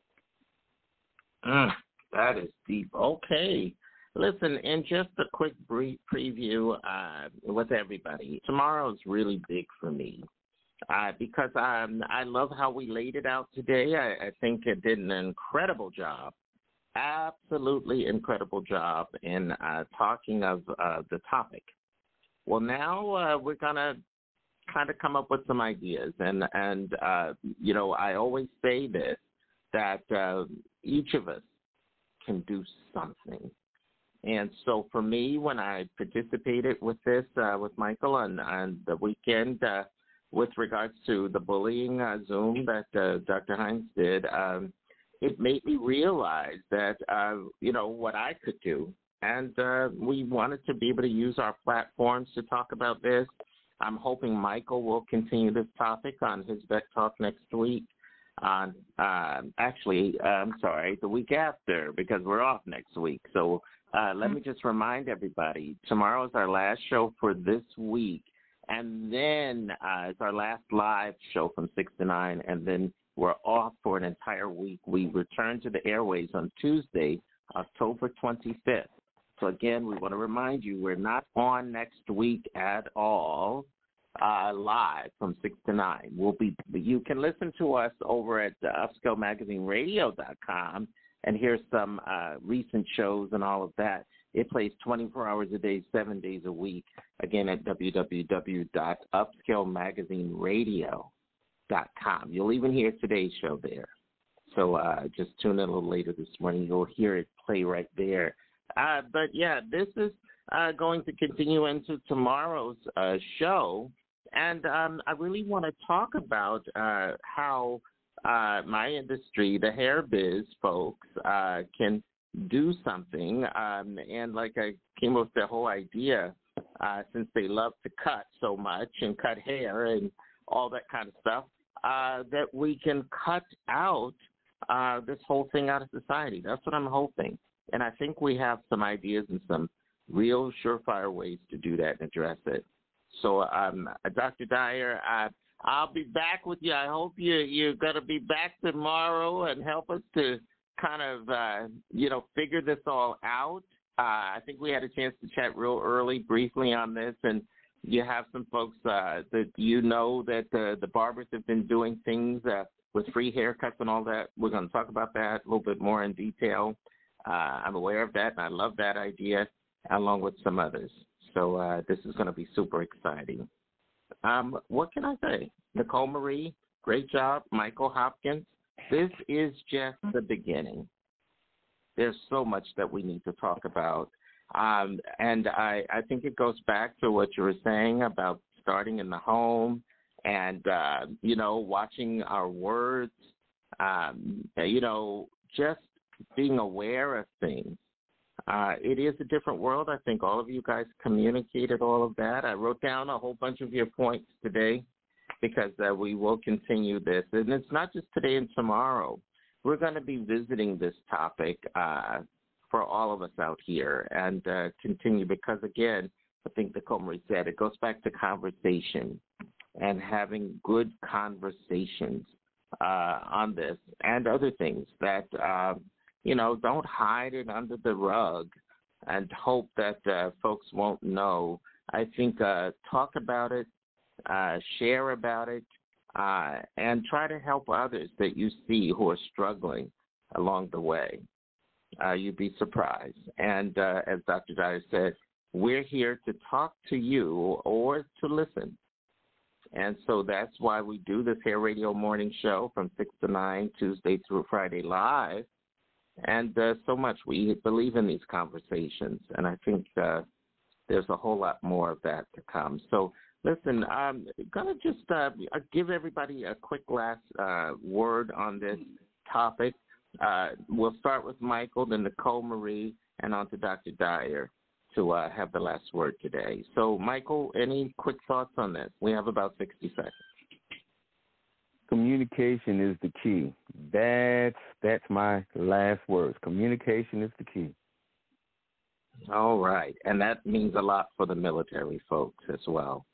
That is deep. Okay. Listen, and just a quick brief preview with everybody. Tomorrow is really big for me. Because I love how we laid it out today. I think it did an incredible job. Absolutely incredible job in talking of the topic. Well, now we're going to kind of come up with some ideas. And you know, I always say this, that each of us can do something. And so for me, when I participated with this, with Michael on the weekend, with regards to the bullying Zoom that Dr. Hines did, it made me realize that, you know, what I could do. And we wanted to be able to use our platforms to talk about this. I'm hoping Michael will continue this topic on his Vet Talk next week. The week after, because we're off next week. So let me just remind everybody, tomorrow is our last show for this week. And then it's our last live show from 6 to 9. And then we're off for an entire week. We return to the airwaves on Tuesday, October 25th. So, again, we want to remind you we're not on next week at all. Live from 6 to 9. You can listen to us over at upscalemagazineradio.com and hear some recent shows and all of that. It plays 24 hours a day, 7 days a week, again at www.upscalemagazineradio.com. You'll even hear today's show there. So just tune in a little later this morning. You'll hear it play right there. But, yeah, this is going to continue into tomorrow's show. And I really want to talk about how my industry, the hair biz folks, can do something. And like I came up with the whole idea, since they love to cut so much and cut hair and all that kind of stuff, that we can cut out this whole thing out of society. That's what I'm hoping. And I think we have some ideas and some real surefire ways to do that and address it. So, Dr. Dyer, I'll be back with you. I hope you're going to be back tomorrow and help us to kind of, figure this all out. I think we had a chance to chat real early briefly on this, and you have some folks that you know that the barbers have been doing things with free haircuts and all that. We're going to talk about that a little bit more in detail. I'm aware of that, and I love that idea, along with some others. So this is going to be super exciting. What can I say? Nicole Marie, great job. Michael Hopkins, this is just the beginning. There's so much that we need to talk about. And I think it goes back to what you were saying about starting in the home and, watching our words, just being aware of things. It is a different world. I think all of you guys communicated all of that. I wrote down a whole bunch of your points today because we will continue this. And it's not just today and tomorrow. We're going to be visiting this topic for all of us out here and continue because, again, I think Nicole Marie said, it goes back to conversation and having good conversations on this and other things that don't hide it under the rug and hope that folks won't know. I think talk about it, share about it, and try to help others that you see who are struggling along the way. You'd be surprised. And as Dr. Dyer said, we're here to talk to you or to listen. And so that's why we do this Hair Radio Morning Show from 6 to 9, Tuesday through Friday live. And so much. We believe in these conversations, and I think there's a whole lot more of that to come. So, listen, I'm going to just give everybody a quick last word on this topic. We'll start with Michael, then Nicole Marie, and on to Dr. Dyer to have the last word today. So, Michael, any quick thoughts on this? We have about 60 seconds. Communication is the key. That's my last words. Communication is the key. All right. And that means a lot for the military folks as well.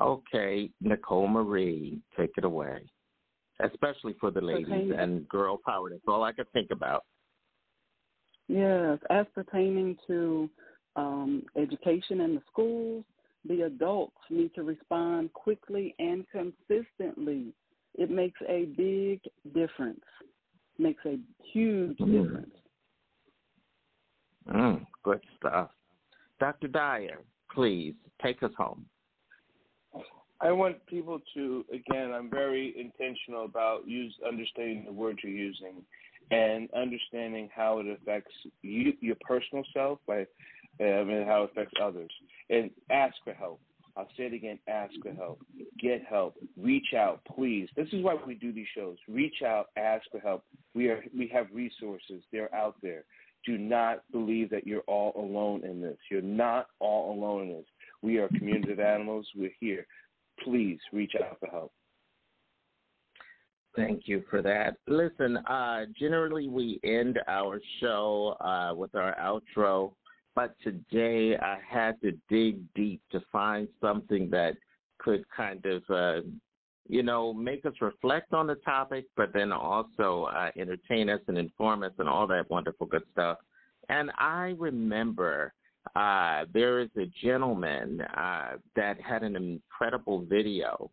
Okay, Nicole Marie, take it away. Especially for the ladies and girl power. That's all I could think about. Yes. As pertaining to education in the schools, the adults need to respond quickly and consistently. It makes a big difference. Makes a huge difference. Good stuff. Dr. Dyer, please take us home. I want people to, again, I'm very intentional about understanding the words you're using and understanding how it affects you, your personal self, and how it affects others. And ask for help. I'll say it again, ask for help, get help, reach out, please. This is why we do these shows. Reach out, ask for help. We have resources. They're out there. Do not believe that you're all alone in this. You're not all alone in this. We are a community of animals. We're here. please reach out for help. Thank you for that. Listen, generally we end our show with our outro, but today I had to dig deep to find something that could kind of, make us reflect on the topic, but then also entertain us and inform us and all that wonderful good stuff. And I remember there is a gentleman that had an incredible video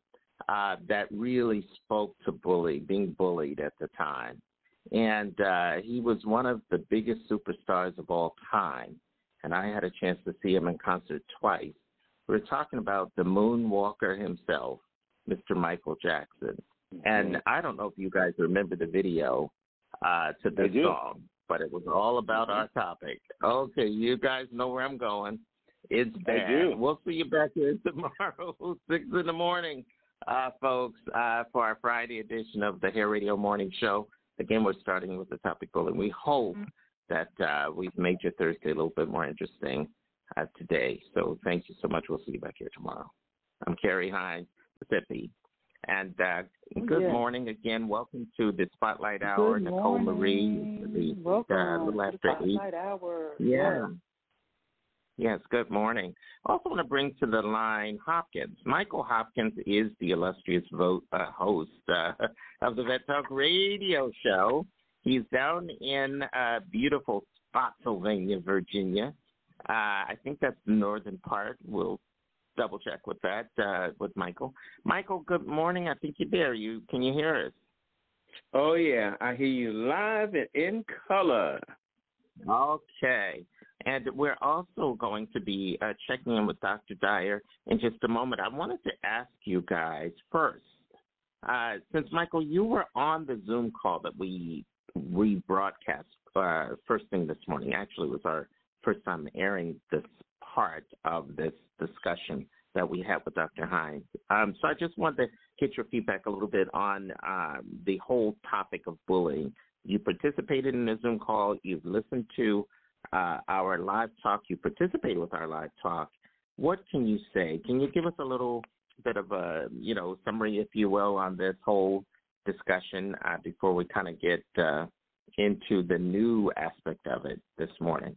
that really spoke to being bullied at the time. And he was one of the biggest superstars of all time. And I had a chance to see him in concert twice. We're talking about the moonwalker himself, Mr. Michael Jackson. And I don't know if you guys remember the video to this song, but it was all about our topic. Okay, you guys know where I'm going. It's bad. We'll see you back here tomorrow, 6 in the morning. Folks, for our Friday edition of the Hair Radio Morning Show. Again, we're starting with the topical, and we hope that we've made your Thursday a little bit more interesting today. So thank you so much. We'll see you back here tomorrow. I'm Carrie Hines, Mississippi. And good morning again. Welcome to the Spotlight Hour. Nicole Marie. Welcome to the Spotlight Hour. Yeah. Yes, good morning. I also want to bring to the line Hopkins. Michael Hopkins is the illustrious host of the Vet Talk radio show. He's down in beautiful Spotsylvania, Virginia. I think that's the northern part. We'll double-check with that with Michael. Michael, good morning. I think you're there. Can you hear us? Oh, yeah. I hear you live and in color. Okay. And we're also going to be checking in with Dr. Dyer in just a moment. I wanted to ask you guys first, since, Michael, you were on the Zoom call that we broadcast first thing this morning. Actually, it was our first time airing this part of this discussion that we had with Dr. Hines. So I just wanted to get your feedback a little bit on the whole topic of bullying. You participated in the Zoom call. You've listened to our live talk. You participated with our live talk. What can you say? Can you give us a little bit of a, summary, if you will, on this whole discussion before we kind of get into the new aspect of it this morning,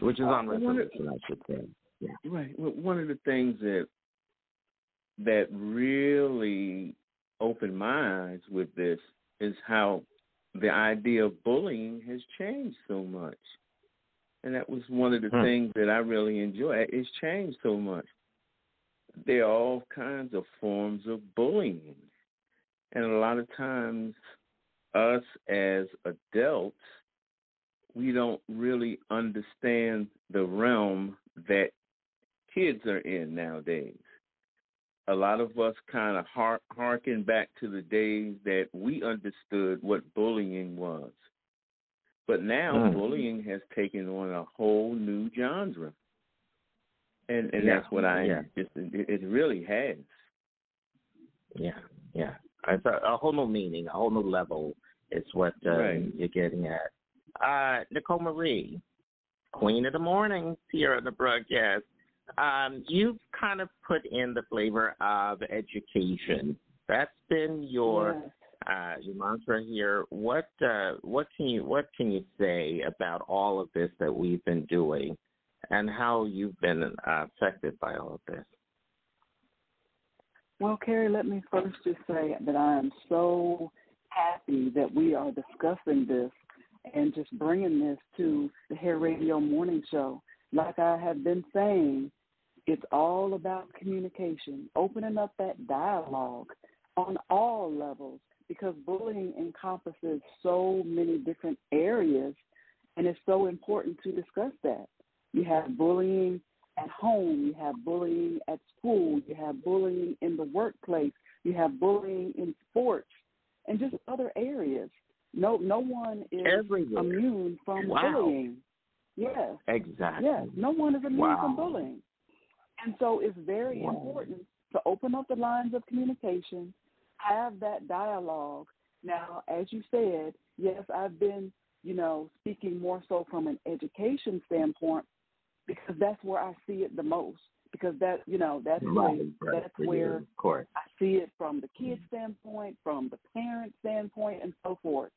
which is on resolution, I should say. Yeah. Right. Well, one of the things that really opened my eyes with this is how the idea of bullying has changed so much. And that was one of the things that I really enjoy. It's changed so much. There are all kinds of forms of bullying. And a lot of times us as adults, we don't really understand the realm that kids are in nowadays. A lot of us kind of harken back to the days that we understood what bullying was. But now bullying has taken on a whole new genre. And that's what I it really has. Yeah. It's a whole new meaning, a whole new level is what you're getting at. Nicole Marie, Queen of the Mornings here on the broadcast. You've kind of put in the flavor of education. That's been your mantra here. What can you say about all of this that we've been doing, and how you've been affected by all of this? Well, Carrie, let me first just say that I am so happy that we are discussing this and just bringing this to the Hair Radio Morning Show. Like I have been saying, it's all about communication, opening up that dialogue on all levels, because bullying encompasses so many different areas, and it's so important to discuss that. You have bullying at home. You have bullying at school. You have bullying in the workplace. You have bullying in sports and just other areas. No one is immune from bullying. Yes. Exactly. Yes. No one is immune from bullying. And so it's very important to open up the lines of communication, have that dialogue. Now, as you said, yes, I've been, speaking more so from an education standpoint, because that's where I see it the most. because that, you know, that's where I see it from the kid's standpoint, from the parent's standpoint, and so forth.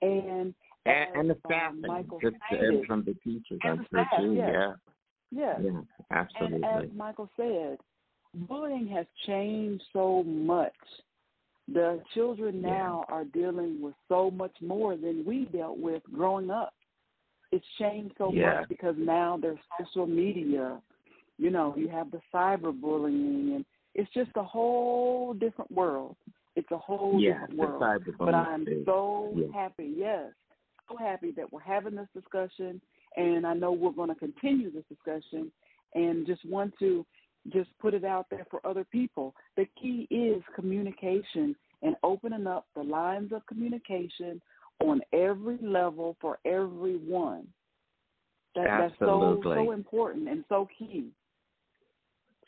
And the staff, and from the teachers, and the staff, too, yeah, absolutely. And as Michael said, bullying has changed so much. The children now are dealing with so much more than we dealt with growing up. It's changed so much because now there's social media. You know, you have the cyberbullying, and it's just a whole different world. It's a whole different world. But I'm so happy, so happy that we're having this discussion, and I know we're going to continue this discussion, and just want to just put it out there for other people. The key is communication and opening up the lines of communication on every level for everyone. That's so important and so key.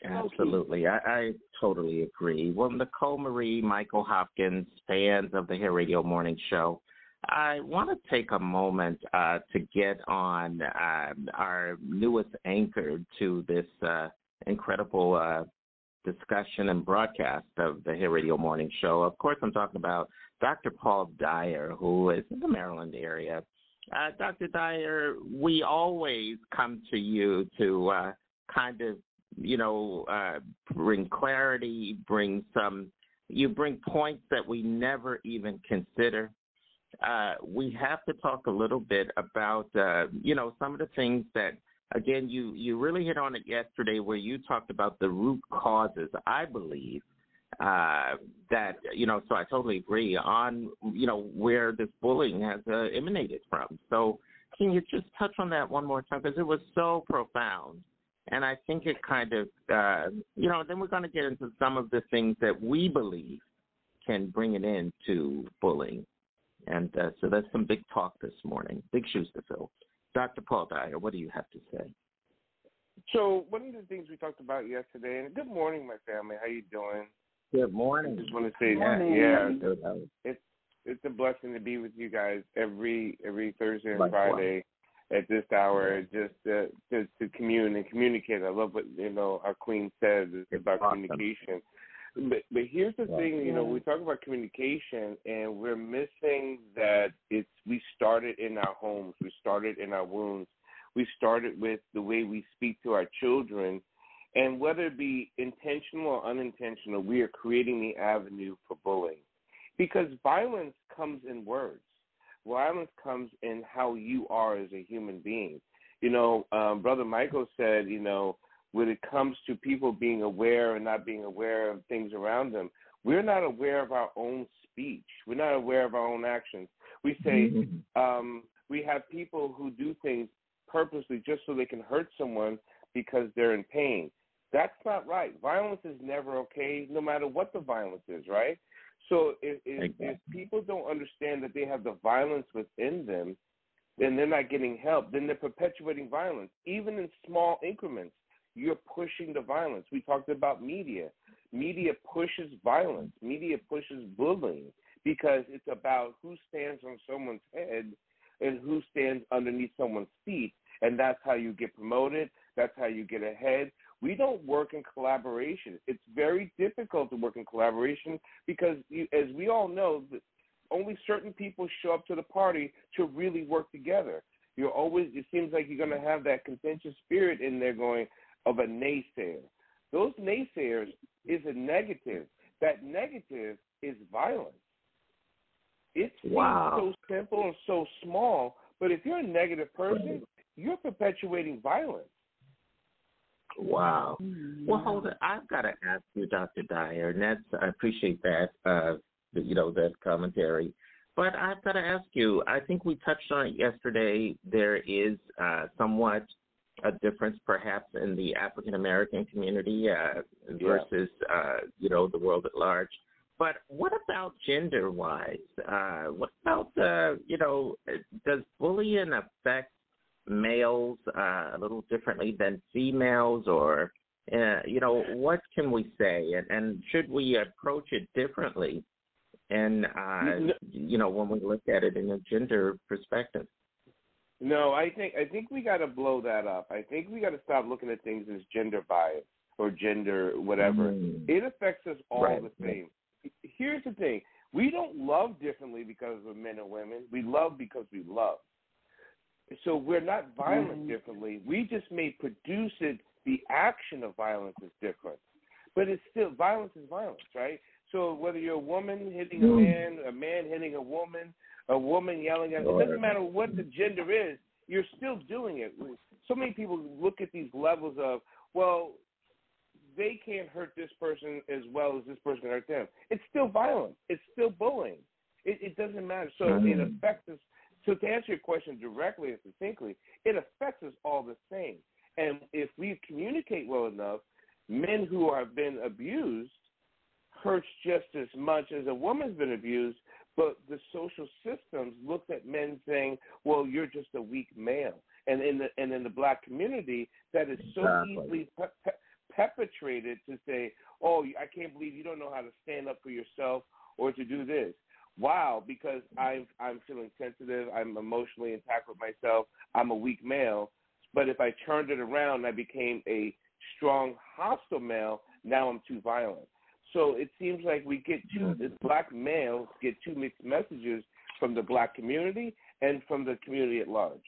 Absolutely. I totally agree. Well, Nicole Marie, Michael Hopkins, fans of the Hair Radio Morning Show, I want to take a moment to get on our newest anchor to this incredible discussion and broadcast of the Hair Radio Morning Show. Of course, I'm talking about Dr. Paul Dyer, who is in the Maryland area. Dr. Dyer, we always come to you to kind of, you know, bring clarity, you bring points that we never even consider. We have to talk a little bit about, you know, some of the things that, again, you really hit on it yesterday where you talked about the root causes, I believe, that, you know, so I totally agree on, you know, where this bullying has emanated from. So can you just touch on that one more time? Because it was so profound. And I think it kind of, you know, then we're going to get into some of the things that we believe can bring it into bullying. And so that's some big talk this morning, big shoes to fill. Dr. Paul Dyer, what do you have to say? So one of the things we talked about yesterday, and good morning, my family. How you doing? Good morning. I just want to say that, it's a blessing to be with you guys every Thursday and Friday at this hour, just to commune and communicate. I love what, you know, our queen says about communication. But here's the thing, you know, we talk about communication, and we're missing that we started in our homes. We started in our wombs. We started with the way we speak to our children. And whether it be intentional or unintentional, we are creating the avenue for bullying. Because violence comes in words. Violence comes in how you are as a human being. You know, Brother Michael said, you know, when it comes to people being aware and not being aware of things around them, we're not aware of our own speech. We're not aware of our own actions. We say we have people who do things purposely just so they can hurt someone because they're in pain. That's not right. Violence is never okay, no matter what the violence is, right? So if people don't understand that they have the violence within them, then they're not getting help. Then they're perpetuating violence, even in small increments. You're pushing the violence. We talked about media. Media pushes violence. Media pushes bullying because it's about who stands on someone's head and who stands underneath someone's feet, and that's how you get promoted. That's how you get ahead. We don't work in collaboration. It's very difficult to work in collaboration because, as we all know, only certain people show up to the party to really work together. It seems like you're going to have that contentious spirit in there going, of a naysayer. Those naysayers is a negative. That negative is violence. It seems so simple and so small, but if you're a negative person, you're perpetuating violence. Wow. Well, hold on. I've got to ask you, Dr. Dyer, and I appreciate that, you know, that commentary. But I've got to ask you, I think we touched on it yesterday. There is somewhat a difference perhaps in the African-American community versus, you know, the world at large. But what about gender-wise? What about, you know, does bullying affect males a little differently than females? Or, you know, what can we say? And should we approach it differently? And, you know, when we look at it in a gender perspective. No, I think we got to blow that up. I think we got to stop looking at things as gender bias. or gender, whatever. It affects us all the same. Here's the thing. We don't love differently because we're men and women. We love because we love. So we're not violent differently. We just may produce it. The action of violence is different. But it's still, violence is violence, right? So whether you're a woman hitting a man hitting a woman yelling at it doesn't matter what the gender is, you're still doing it. So many people look at these levels of, well, they can't hurt this person as well as this person can hurt them. It's still violence. It's still bullying. It doesn't matter. So it affects us. So to answer your question directly and succinctly, it affects us all the same. And if we communicate well enough, men who have been abused hurts just as much as a woman's been abused, but the social systems looked at men saying, well, you're just a weak male. And in the black community, that is so easily perpetrated to say, oh, I can't believe you don't know how to stand up for yourself or to do this. Wow, because I'm feeling sensitive, I'm emotionally intact with myself, I'm a weak male. But if I turned it around, I became a strong, hostile male, now I'm too violent. So it seems like we get black males get two mixed messages from the black community and from the community at large.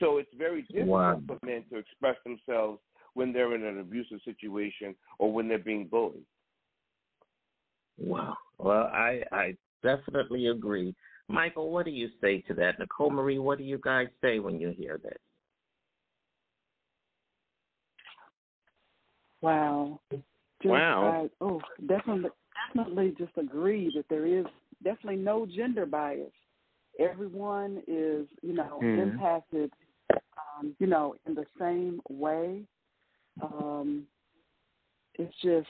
So it's very difficult for men to express themselves when they're in an abusive situation or when they're being bullied. Wow. Well, I definitely agree. Michael, what do you say to that? Nicole Marie, what do you guys say when you hear this? Wow. Definitely just agree that there is definitely no gender bias. Everyone is, impacted, in the same way. It's just,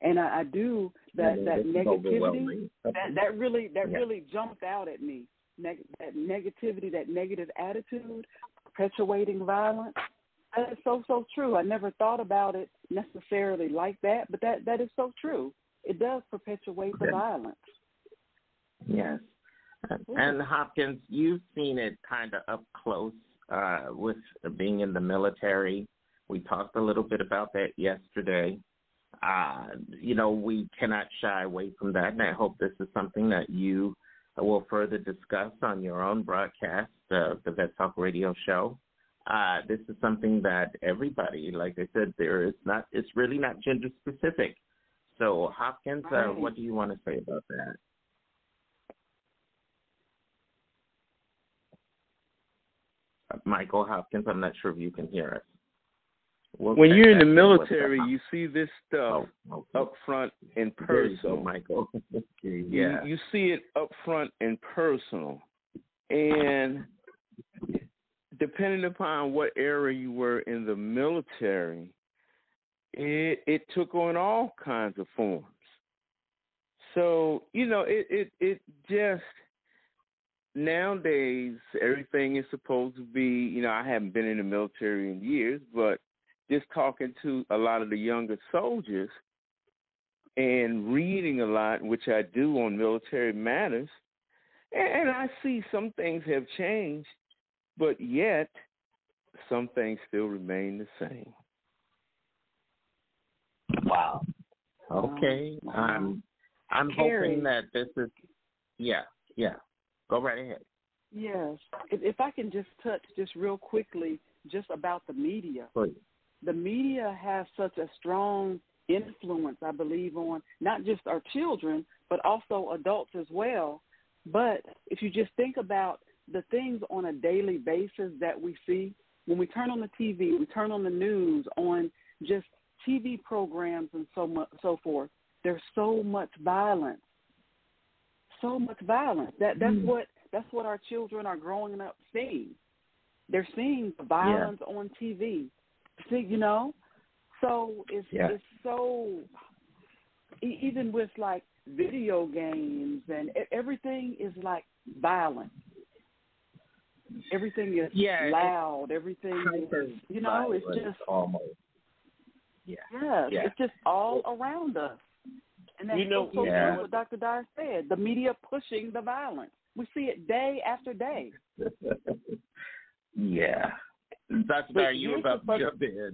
and I do, that negativity, that really jumped out at me. That negativity, that negative attitude, perpetuating violence. That is so true. I never thought about it necessarily like that, but that is so true. It does perpetuate the violence. Yes. And Hopkins, you've seen it kind of up close with being in the military. We talked a little bit about that yesterday. We cannot shy away from that, and I hope this is something that you will further discuss on your own broadcast, the Vet Talk Radio Show. This is something that everybody, like I said, it's really not gender specific. So Hopkins, what do you want to say about that? Michael Hopkins, I'm not sure if you can hear us. When you're in the military, you see this stuff up front and personal, Michael. You see it up front and personal, and depending upon what era you were in the military, it took on all kinds of forms. So, it just, nowadays, everything is supposed to be, I haven't been in the military in years, but just talking to a lot of the younger soldiers and reading a lot, which I do on Military Matters, and I see some things have changed, but yet, some things still remain the same. Wow. Okay. I'm Carrie, hoping that this is, go right ahead. Yes. If I can just touch just real quickly just about the media. Please. The media has such a strong influence, I believe, on not just our children, but also adults as well. But if you just think about the things on a daily basis that we see, when we turn on the TV, we turn on the news, on just TV programs and so forth, there's so much violence. That's what our children are growing up seeing. They're seeing the violence on TV. See, so it's so, even with like video games and everything is like violent. Everything is loud. Everything is, it's just almost. It's just all around us. And that's what Dr. Dyer said. The media pushing the violence. We see it day after day. Dr. Dyer, you were about to jump in.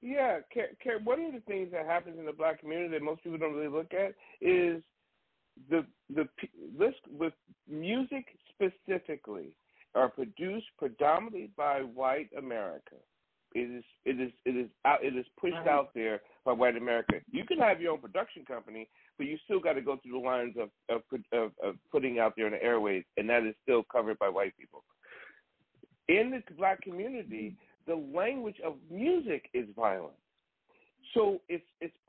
Yeah, one of the things that happens in the Black community that most people don't really look at is with music specifically are produced predominantly by white America. It is pushed out there by white America. You can have your own production company, but you still got to go through the lines of putting out there in the airways, and that is still covered by white people. In the Black community, the language of music is violent, so it's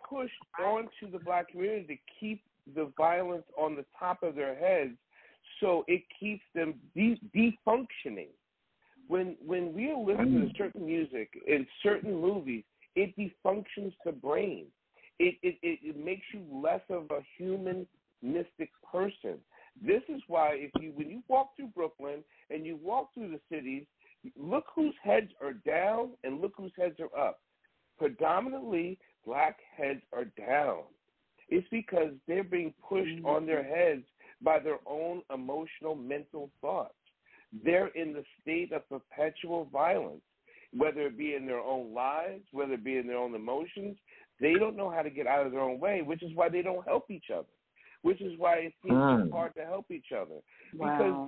pushed onto the Black community to keep the violence on the top of their heads, so it keeps them defunctioning. When we are listening to certain music and certain movies, it defunctions the brain. It makes you less of a humanistic person. This is why when you walk through Brooklyn and you walk through the cities, look whose heads are down and look whose heads are up. Predominantly, Black heads are down. It's because they're being pushed on their heads by their own emotional, mental thoughts. They're in the state of perpetual violence, whether it be in their own lives, whether it be in their own emotions. They don't know how to get out of their own way, which is why they don't help each other, which is why it seems so hard to help each other, because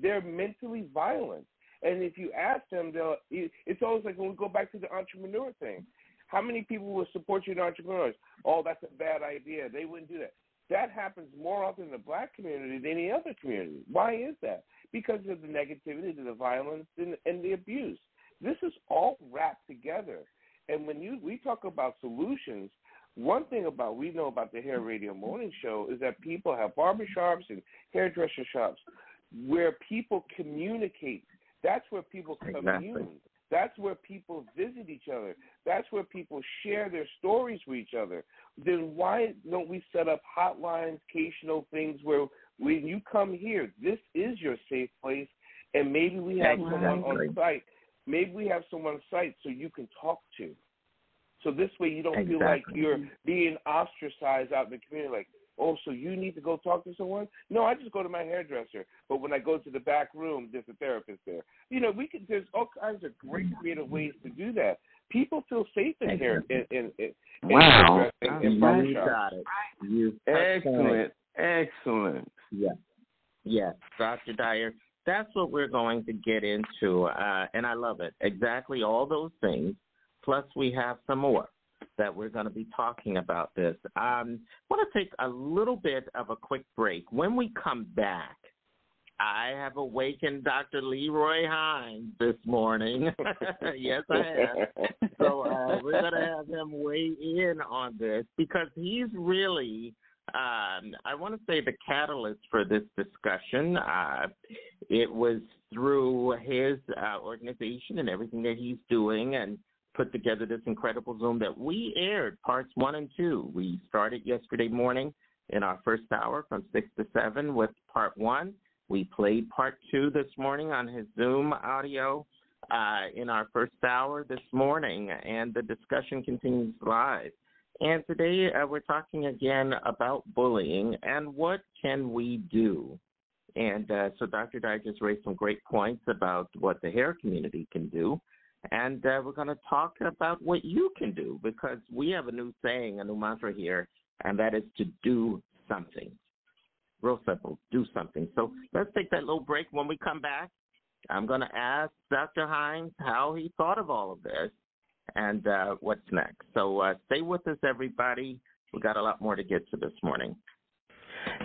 they're mentally violent. And if you ask them, it's always like when we go back to the entrepreneur thing. How many people will support you in entrepreneurs? Oh, that's a bad idea. They wouldn't do that. That happens more often in the Black community than any other community. Why is that? Because of the negativity, the violence, and the abuse. This is all wrapped together. And when we talk about solutions, one thing we know about the Hair Radio Morning Show is that people have barbershops and hairdresser shops where people communicate. That's where people commune. That's where people visit each other. That's where people share their stories with each other. Then why don't we set up hotlines, occasional things where when you come here, this is your safe place, and maybe we have someone on site. Maybe we have someone on site so you can talk to. So this way you don't feel like you're being ostracized out in the community, like, oh, so you need to go talk to someone? No, I just go to my hairdresser. But when I go to the back room, there's a therapist there. You know, there's all kinds of great creative ways to do that. People feel safe in here. In barbershops. Excellent. Yes, Dr. Dyer. That's what we're going to get into, and I love it. Exactly all those things, plus we have some more that we're going to be talking about this. I want to take a little bit of a quick break. When we come back, I have awakened Dr. Leroy Hines this morning. Yes, I have. So we're going to have him weigh in on this because he's really, I want to say, the catalyst for this discussion. It was through his organization and everything that he's doing and put together this incredible Zoom that we aired parts 1 and 2. We started yesterday morning in our first hour from 6 to 7 with part 1. We played part 2 this morning on his Zoom audio in our first hour this morning, and the discussion continues live. And today we're talking again about bullying and what can we do. And so Dr. Dyer just raised some great points about what the hair community can do. And we're going to talk about what you can do, because we have a new mantra here, and that is to do something. Real simple, do something. So let's take that little break. When we come back, I'm going to ask Dr. Hines how he thought of all of this and what's next. So stay with us, everybody. We got a lot more to get to this morning.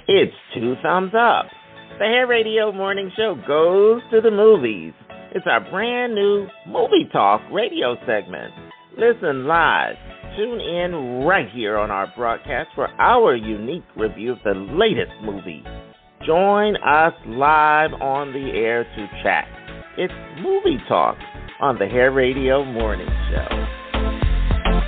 It's 2 thumbs up. The Hair Radio Morning Show goes to the movies. It's our brand new Movie Talk radio segment. Listen live. Tune in right here on our broadcast for our unique review of the latest movie. Join us live on the air to chat. It's Movie Talk on the Hair Radio Morning Show.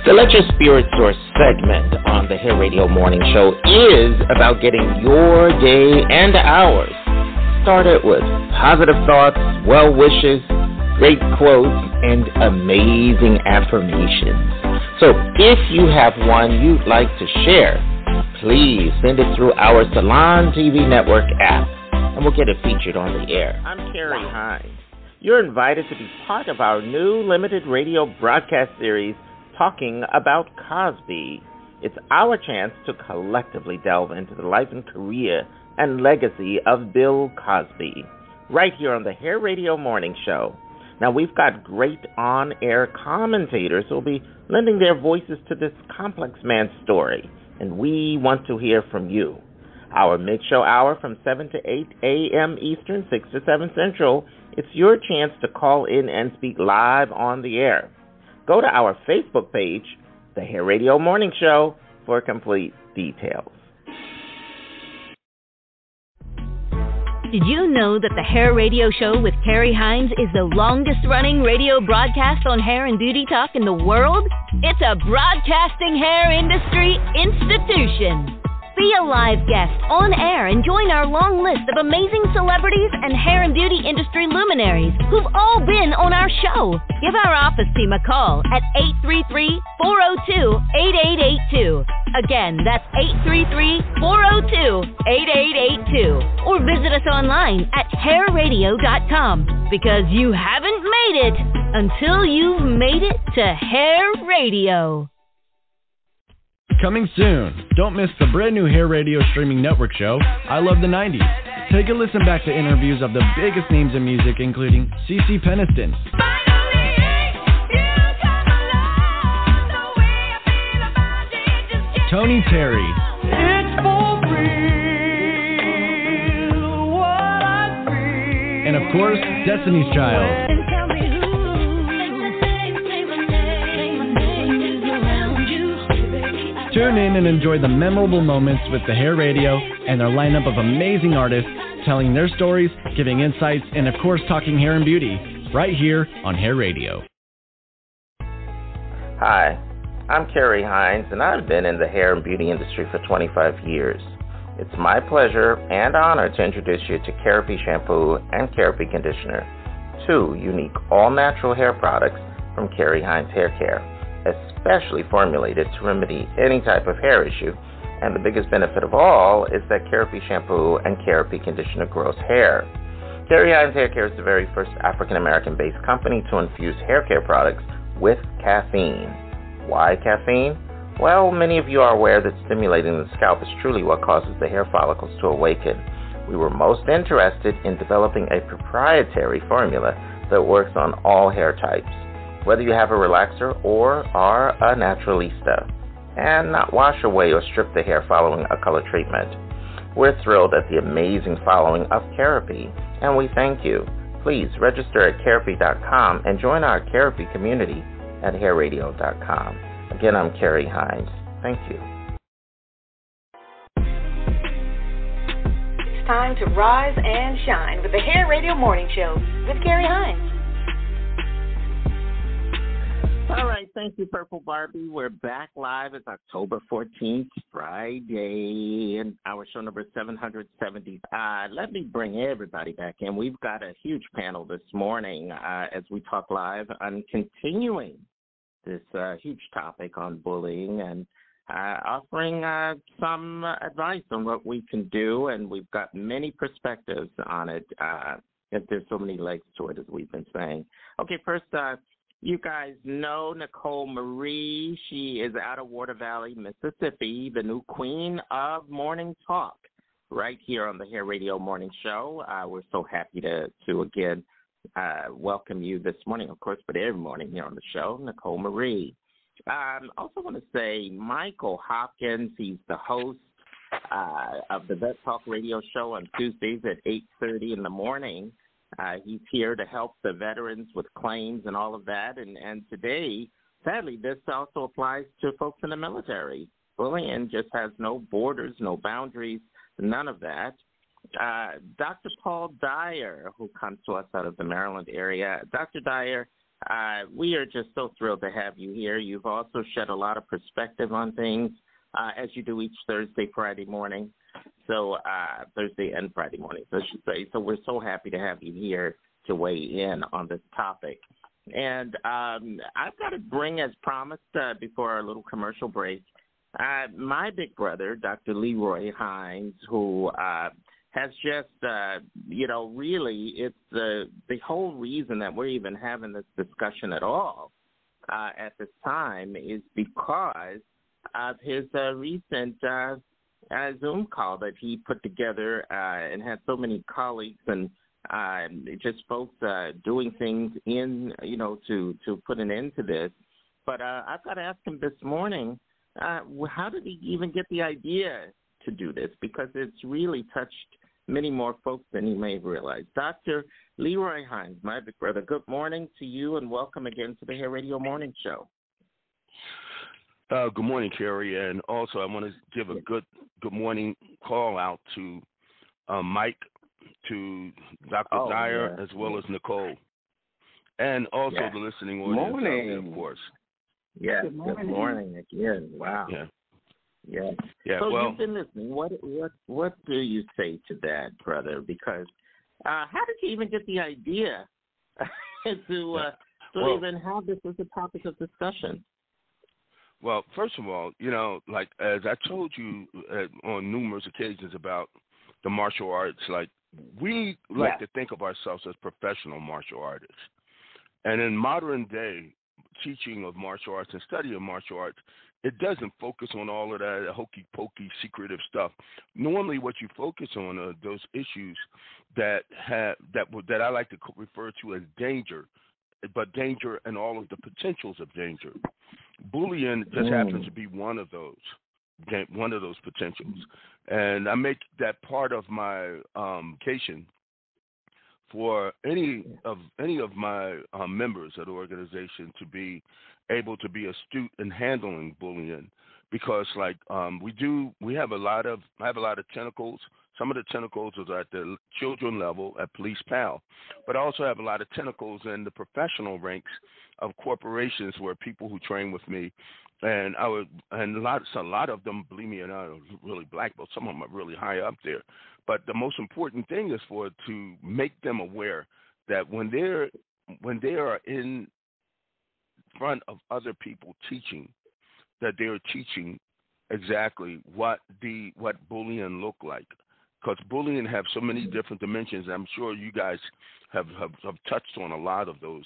The Let Your Spirit Soar segment on the Hair Radio Morning Show is about getting your day and ours started with positive thoughts, well wishes, great quotes, and amazing affirmations. So if you have one you'd like to share, please send it through our Salon TV Network app, and we'll get it featured on the air. I'm Carrie Hines. You're invited to be part of our new limited radio broadcast series, talking about Cosby, it's our chance to collectively delve into the life and career and legacy of Bill Cosby, right here on the Hair Radio Morning Show. Now, we've got great on-air commentators who will be lending their voices to this complex man's story, and we want to hear from you. Our mid-show hour from 7 to 8 a.m. Eastern, 6 to 7 Central, it's your chance to call in and speak live on the air. Go to our Facebook page, The Hair Radio Morning Show, for complete details. Did you know that the Hair Radio Show with Carrie Hines is the longest-running radio broadcast on hair and beauty talk in the world? It's a broadcasting hair industry institution. Be a live guest on air and join our long list of amazing celebrities and hair and beauty industry luminaries who've all been on our show. Give our office team a call at 833-402-8882. Again, that's 833-402-8882. Or visit us online at hairradio.com, because you haven't made it until you've made it to Hair Radio. Coming soon. Don't miss the brand new Hair Radio streaming network show, I Love the 90s. Take a listen back to interviews of the biggest names in music, including CeCe Peniston, Tony Terry, it's for real, what I feel, and of course, Destiny's Child. Tune in and enjoy the memorable moments with the Hair Radio and their lineup of amazing artists telling their stories, giving insights, and of course talking hair and beauty right here on Hair Radio. Hi, I'm Carrie Hines, and I've been in the hair and beauty industry for 25 years. It's my pleasure and honor to introduce you to Kerape Shampoo and Kerape Conditioner, two unique all-natural hair products from Carrie Hines Hair Care, especially formulated to remedy any type of hair issue. And the biggest benefit of all is that Kerape Shampoo and Kerape Conditioner grows hair. Carrie Hines Hair Care is the very first African-American-based company to infuse hair care products with caffeine. Why caffeine? Well, many of you are aware that stimulating the scalp is truly what causes the hair follicles to awaken. We were most interested in developing a proprietary formula that works on all hair types, whether you have a relaxer or are a naturalista, and not wash away or strip the hair following a color treatment. We're thrilled at the amazing following of Kerape, and we thank you. Please register at Kerape.com and join our Kerape community at hairradio.com. Again, I'm Carrie Hines. Thank you. It's time to rise and shine with the Hair Radio Morning Show with Carrie Hines. All right, thank you, Purple Barbie. We're back live. It's October 14th, Friday, and our show number 775. Let me bring everybody back in. We've got a huge panel this morning as we talk live on continuing this huge topic on bullying and offering some advice on what we can do, and we've got many perspectives on it. There's so many legs to it, as we've been saying. Okay, first, you guys know Nicole Marie. She is out of Water Valley, Mississippi, the new queen of morning talk right here on the Hair Radio Morning Show. We're so happy to again, welcome you this morning, of course, but every morning here on the show, Nicole Marie. Also want to say Michael Hopkins, he's the host of the Vet Talk radio show on Tuesdays at 8:30 in the morning. He's here to help the veterans with claims and all of that. And today, sadly, this also applies to folks in the military. Bullying just has no borders, no boundaries, none of that. Dr. Paul Dyer, who comes to us out of the Maryland area. Dr. Dyer, we are just so thrilled to have you here. You've also shed a lot of perspective on things, as you do each Thursday, Friday morning. So Thursday and Friday mornings, I should say. So we're so happy to have you here to weigh in on this topic. And I've got to bring, as promised, before our little commercial break, my big brother, Dr. Leroy Hines, who has just, really, it's the whole reason that we're even having this discussion at all at the time is because of his recent Zoom call that he put together and had so many colleagues and just folks doing things in, you know, to put an end to this. But I've got to ask him this morning, how did he even get the idea to do this? Because it's really touched many more folks than he may have realized. Dr. Leroy Hines, my big brother, good morning to you and welcome again to the Hair Radio Morning Show. Good morning, Carrie. And also I want to give a good morning call out to Mike, to Dr. Dyer, yeah, as well as Nicole. And also the listening audience, of course. Yes, good morning again. Wow. Yeah. So you've been listening. What do you say to that, brother? Because how did you even get the idea to even have this as a topic of discussion? Well, first of all, you know, like as I told you on numerous occasions about the martial arts, like we like to think of ourselves as professional martial artists. And in modern day teaching of martial arts and study of martial arts, it doesn't focus on all of that hokey pokey secretive stuff. Normally, what you focus on are those issues that I like to refer to as danger, but danger and all of the potentials of danger. Bullying just happens to be one of those potentials, and I make that part of my vacation. For any of my members of the organization to be able to be astute in handling bullying, because like I have a lot of tentacles. Some of the tentacles are at the children level at police PAL, but I also have a lot of tentacles in the professional ranks of corporations where people who train with me, and a lot of them, believe me, and I are really black, but some of them are really high up there. But the most important thing is to make them aware that when they are in front of other people teaching, that they are teaching exactly what bullying looked like. Because bullying have so many different dimensions. I'm sure you guys have touched on a lot of those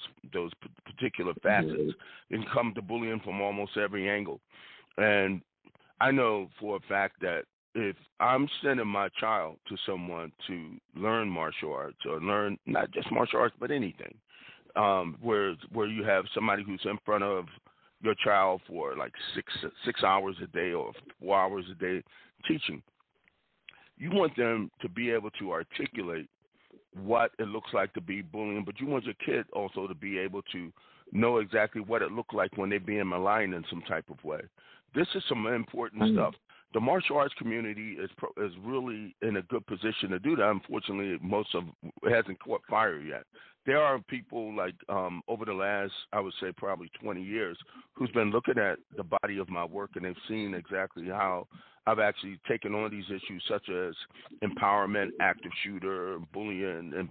particular facets, and come to bullying from almost every angle. And I know for a fact that if I'm sending my child to someone to learn martial arts or learn not just martial arts but anything, where you have somebody who's in front of your child for like six hours a day or 4 hours a day teaching, you want them to be able to articulate what it looks like to be bullying, but you want your kid also to be able to know exactly what it looked like when they're being maligned in some type of way. This is some important stuff. The martial arts community is really in a good position to do that. Unfortunately, most of it hasn't caught fire yet. There are people like over the last, I would say, probably 20 years who's been looking at the body of my work, and they've seen exactly how I've actually taken on these issues such as empowerment, active shooter, bullying, and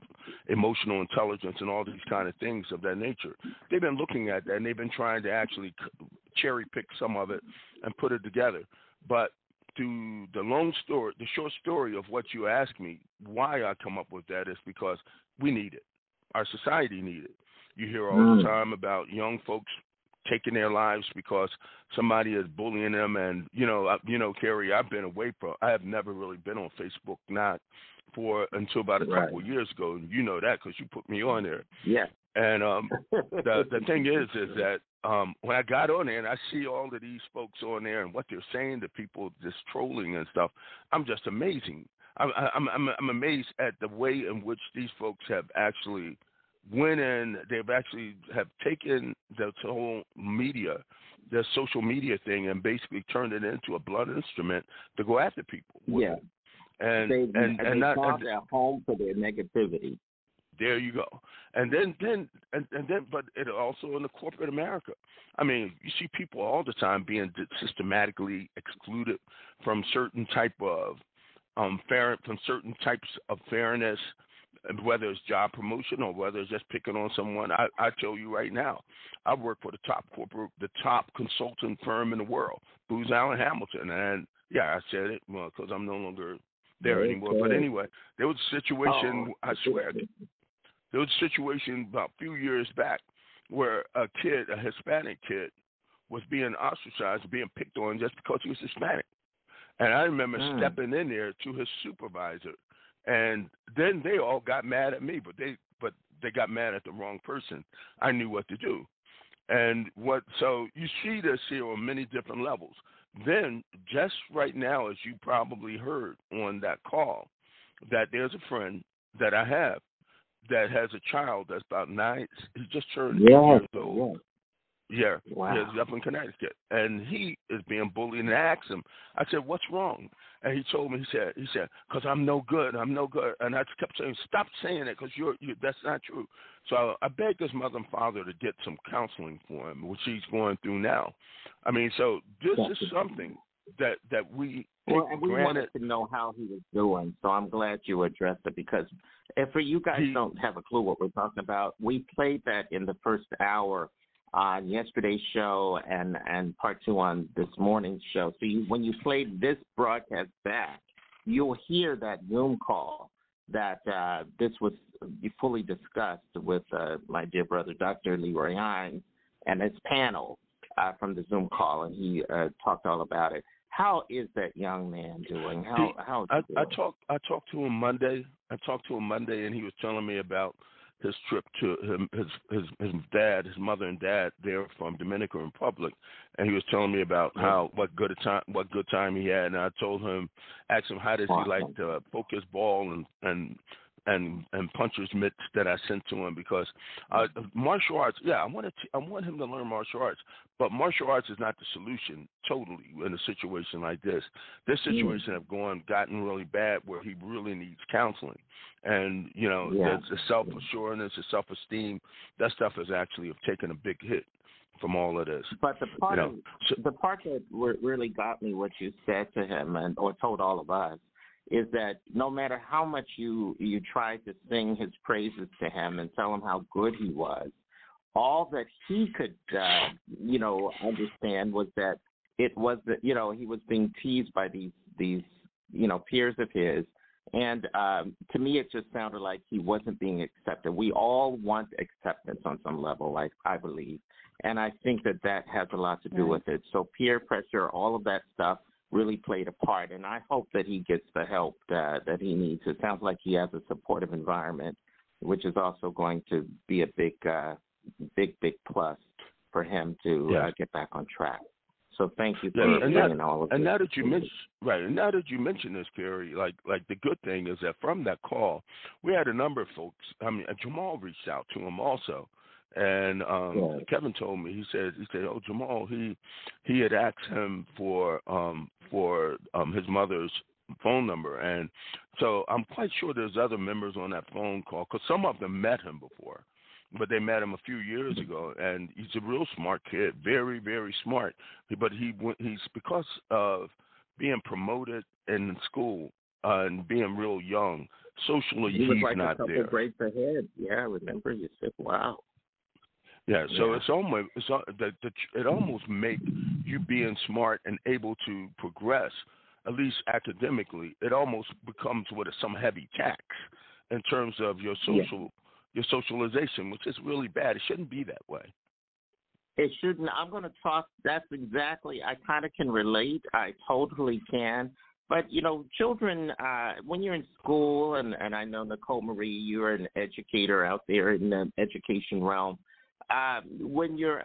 emotional intelligence, and all these kind of things of that nature. They've been looking at that, and they've been trying to actually cherry pick some of it and put it together. But to the short story of what you asked me, why I come up with that is because we need it. Our society need it. You hear all the time about young folks taking their lives because somebody is bullying them. And, Carrie, I've been away from, I have never really been on Facebook, not for until about a couple of years ago. And you know that because you put me on there. Yeah. And the thing is that when I got on there and I see all of these folks on there and what they're saying to people, just trolling and stuff, I'm just amazing. I'm amazed at the way in which these folks have actually went in. They've actually have taken the whole media, the social media thing, and basically turned it into a blunt instrument to go after people. Yeah, and they found their home for their negativity. There you go. And then but it also in the corporate America. I mean, you see people all the time being systematically excluded from certain type of fairness, whether it's job promotion or whether it's just picking on someone. I tell you right now, I work for the top consultant firm in the world, Booz Allen Hamilton, and I said it because I'm no longer there anymore. But anyway, there was a situation. I swear. There was a situation about a few years back where a kid, a Hispanic kid, was being ostracized, being picked on just because he was Hispanic. And I remember stepping in there to his supervisor, and then they all got mad at me, but they got mad at the wrong person. I knew what to do. So you see this here on many different levels. Then just right now, as you probably heard on that call, that there's a friend that I have that has a child that's about 9. He's just turned 8 years old. Yeah. Wow. He's up in Connecticut. And he is being bullied. And I asked him, I said, what's wrong? And he told me, he said, because I'm no good. And I kept saying, stop saying it, because that's not true. So I begged his mother and father to get some counseling for him, which he's going through now. I mean, so this is something that we and we wanted to know how he was doing, so I'm glad you addressed it, because if you guys don't have a clue what we're talking about, we played that in the first hour on yesterday's show and part 2 on this morning's show. So when you play this broadcast back, you'll hear that Zoom call that this was fully discussed with my dear brother, Dr. Leroy Hines, and his panel from the Zoom call, and he talked all about it. How is that young man doing? How is he doing? I talked to him Monday. And he was telling me about his trip to his dad, his mother and dad there from Dominican Republic, and he was telling me about what good time he had. And I told him, asked him how does he like to poke his ball and puncher's mitts that I sent to him, because martial arts. Yeah, I want him to learn martial arts, but martial arts is not the solution totally in a situation like this. This situation have gotten really bad where he really needs counseling, and the self assurance, the self esteem, that stuff is actually taken a big hit from all of this. But the part the part that really got me, what you said to him or told all of us, is that no matter how much you tried to sing his praises to him and tell him how good he was, all that he could, understand was that it was that, he was being teased by these peers of his. And to me, it just sounded like he wasn't being accepted. We all want acceptance on some level, like I believe. And I think that has a lot to do with it. So peer pressure, all of that stuff, really played a part, and I hope that he gets the help that he needs. It sounds like he has a supportive environment, which is also going to be a big plus for him to get back on track. So thank you for explaining all of this. And now that you mention this, Carrie, like the good thing is that from that call, we had a number of folks. I mean, Jamal reached out to him also. And Kevin told me, he said, oh, Jamal, he had asked him for his mother's phone number. And so I'm quite sure there's other members on that phone call, because some of them met him before, but they met him a few years ago. And he's a real smart kid, very, very smart. But he's because of being promoted in school and being real young, socially he's like not there. He was like a couple grades ahead. Yeah, I remember you said, wow. Yeah, so it almost makes you being smart and able to progress, at least academically, it almost becomes with some heavy tax in terms of your your socialization, which is really bad. It shouldn't be that way. It shouldn't. I'm going to talk. That's exactly. I kind of can relate. I totally can. But, children, when you're in school, and I know, Nicole Marie, you're an educator out there in the education realm. When you're,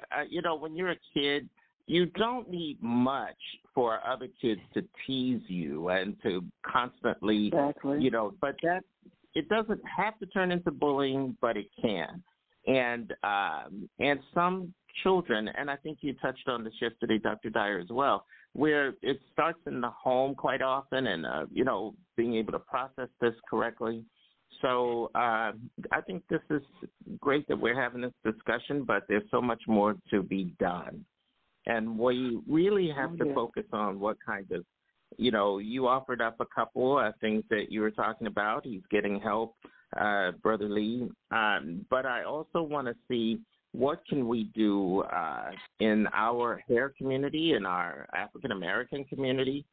when you're a kid, you don't need much for other kids to tease you and to constantly, But that it doesn't have to turn into bullying, but it can. And some children, and I think you touched on this yesterday, Dr. Dyer, as well, where it starts in the home quite often, and being able to process this correctly. So I think this is great that we're having this discussion, but there's so much more to be done. And we really have to focus on what kind of, you offered up a couple of things that you were talking about. He's getting help, Brother Lee. But I also want to see what can we do in our hair community, in our African-American community.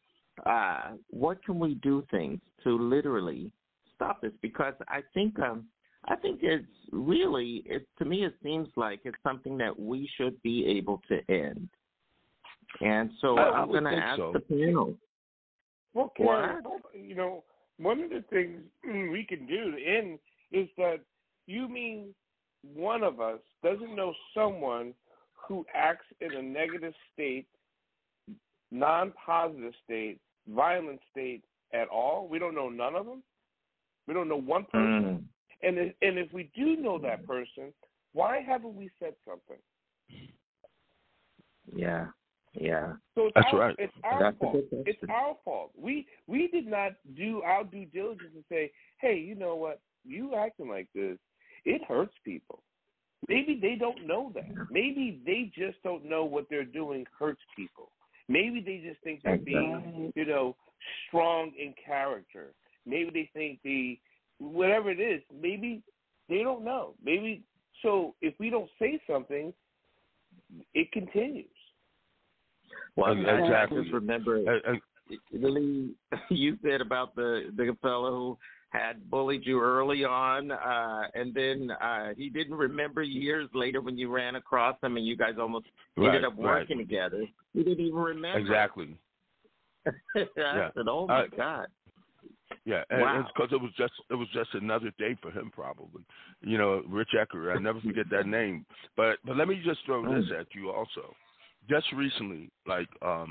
What can we do things to literally stop this, because I think I think it's really, to me, it seems like it's something that we should be able to end. And so I'm going to ask the panel. Well, Karen, you know, one of the things we can do to end is that you mean one of us doesn't know someone who acts in a negative state, non-positive state, violent state at all. We don't know none of them. We don't know one person. Mm. And if we do know that person, why haven't we said something? Yeah. Yeah, so that's right. It's our fault. We did not do our due diligence and say, hey, you know what? You acting like this, it hurts people. Maybe they don't know that. Maybe they just don't know what they're doing hurts people. Maybe they just think they're being, you know, strong in character. Maybe they think whatever it is, maybe they don't know. Maybe so if we don't say something, it continues. Well, exactly. I just remember Lily, you said about the fellow who had bullied you early on, and then he didn't remember years later when you ran across him and you guys almost ended up working together. He didn't even remember. Exactly. I said, oh, my God. Yeah, and it's because it was just another day for him, probably. You know, Rich Ecker, I'll never forget that name. But let me just throw this at you also. Just recently, like I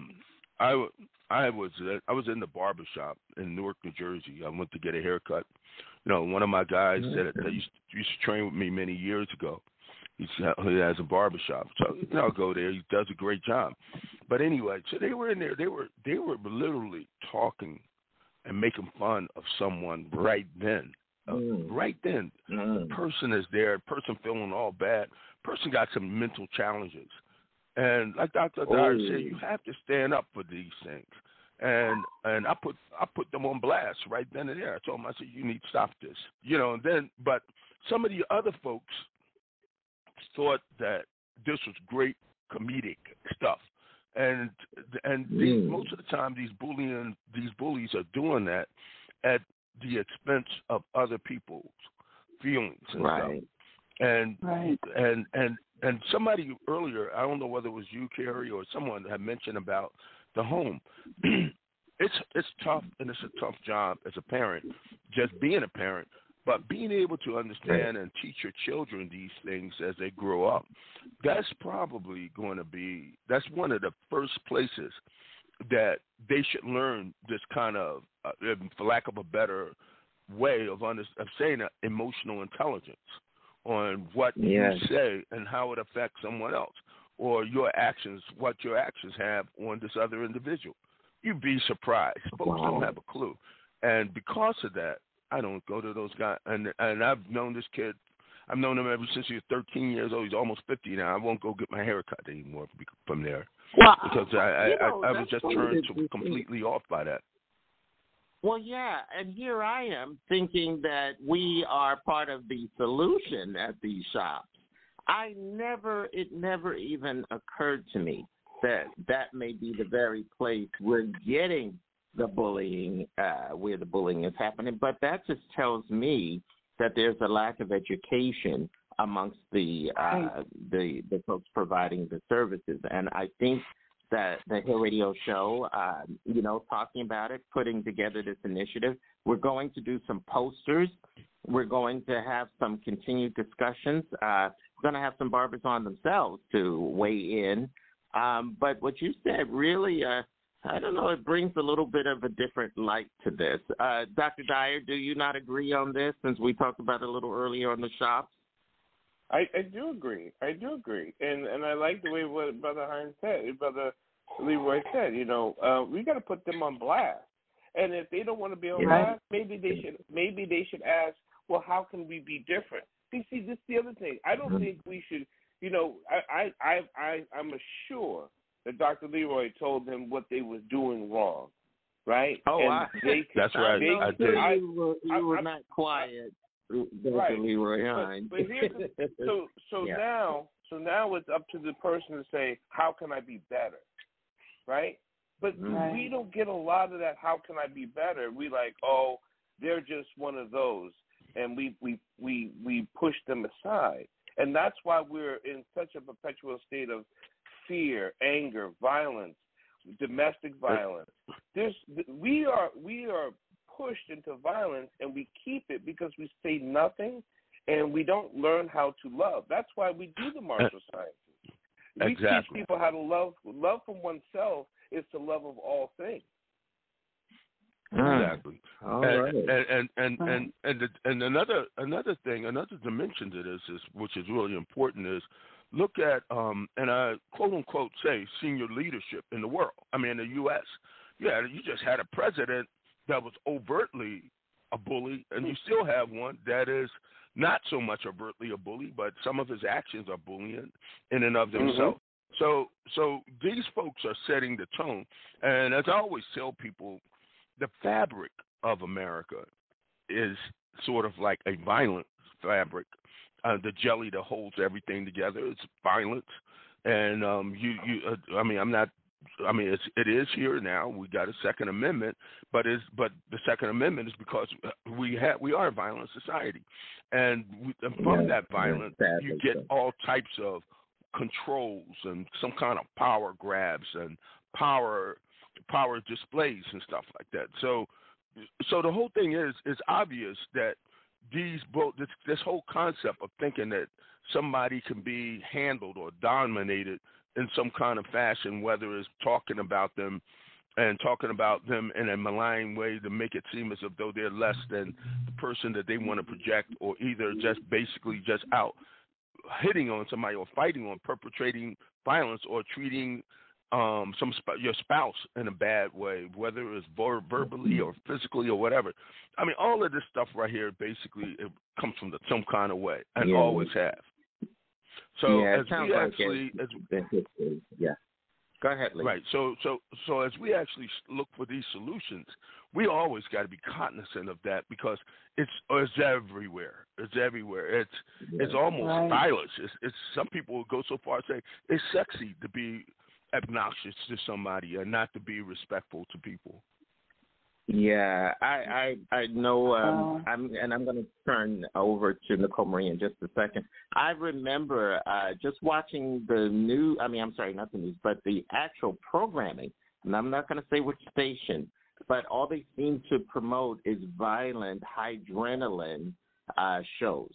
was in the barbershop in Newark, New Jersey. I went to get a haircut. You know, one of my guys that used to train with me many years ago. He has a barbershop, so I'll go there. He does a great job. But anyway, so they were in there. They were literally talking and making fun of someone right then. The person is there. Person feeling all bad. Person got some mental challenges. And like Dr. Dyer said, you have to stand up for these things. And I put them on blast right then and there. I told them, I said, you need to stop this. You know, and then but some of the other folks thought that this was great comedic stuff. And most of the time these bullies are doing that at the expense of other people's feelings and stuff. And somebody earlier, I don't know whether it was you, Carrie, or someone had mentioned about the home. It's tough, and it's a tough job as a parent, just being a parent. But being able to understand and teach your children these things as they grow up, that's probably going to be – that's one of the first places that they should learn this kind of, for lack of a better way of saying it, emotional intelligence. On what you say and how it affects someone else, or your actions, what your actions have on this other individual. You'd be surprised. Folks don't have a clue. And because of that, I don't go to those guys. And I've known this kid. I've known him ever since he was 13 years old. He's almost 50 now. I won't go get my hair cut anymore from there. Well, because I was just turned completely off by that. Well, yeah, and here I am thinking that we are part of the solution at these shops. It never even occurred to me that may be the very place we're getting the bullying, where the bullying is happening. But that just tells me that there's a lack of education amongst the folks providing the services, and I think the Hair Radio Show, you know, talking about it, putting together this initiative. We're going to do some posters. We're going to have some continued discussions. We're going to have some barbers on themselves to weigh in. But what you said really, I don't know, it brings a little bit of a different light to this. Dr. Dyer, do you not agree on this since we talked about it a little earlier on the shops? I do agree. And I like the way what Brother Leroy said, you know, we got to put them on blast. And if they don't want to be on blast, maybe they should ask, well, how can we be different? You see, this is the other thing. I don't think we should, you know, I'm sure that Dr. Leroy told them what they were doing wrong, right? Oh, that's right. I did. You were not quiet. But now it's up to the person to say, how can I be better, right? But we don't get a lot of that. How can I be better? We like, oh, they're just one of those. and we push them aside. And that's why we're in such a perpetual state of fear, anger, violence, domestic violence. We are pushed into violence, and we keep it because we say nothing, and we don't learn how to love. That's why we do the martial sciences. We teach people how to love. Love from oneself is the love of all things. Exactly. All right. And another thing, another dimension to this is, which is really important, is look at and I quote unquote say senior leadership in the world. I mean, in the U.S., you just had a president that was overtly a bully, and you still have one that is not so much overtly a bully, but some of his actions are bullying in and of themselves. Mm-hmm. So these folks are setting the tone, and as I always tell people, the fabric of America is sort of like a violent fabric. The jelly that holds everything together is violence. And it is here now. We got a Second Amendment, but the Second Amendment is because we are a violent society, and from that violence, you get all types of controls and some kind of power grabs and power displays and stuff like that. So the whole thing is, it's obvious that this whole concept of thinking that somebody can be handled or dominated in some kind of fashion, whether it's talking about them in a malign way to make it seem as though they're less than the person that they want to project, or either just basically just out hitting on somebody or fighting on, perpetrating violence, or treating your spouse in a bad way, whether it's verbally or physically or whatever. I mean, all of this stuff right here, basically, it comes from some kind of way, and always have. So as we actually, go ahead, Lee. Right. So as we actually look for these solutions, we always got to be cognizant of that, because it's everywhere. It's everywhere. It's almost stylish. It's some people will go so far as saying it's sexy to be obnoxious to somebody and not to be respectful to people. Yeah, I know, I'm going to turn over to Nicole Marie in just a second. I remember just watching the actual programming, and I'm not going to say which station, but all they seem to promote is violent, high-adrenaline shows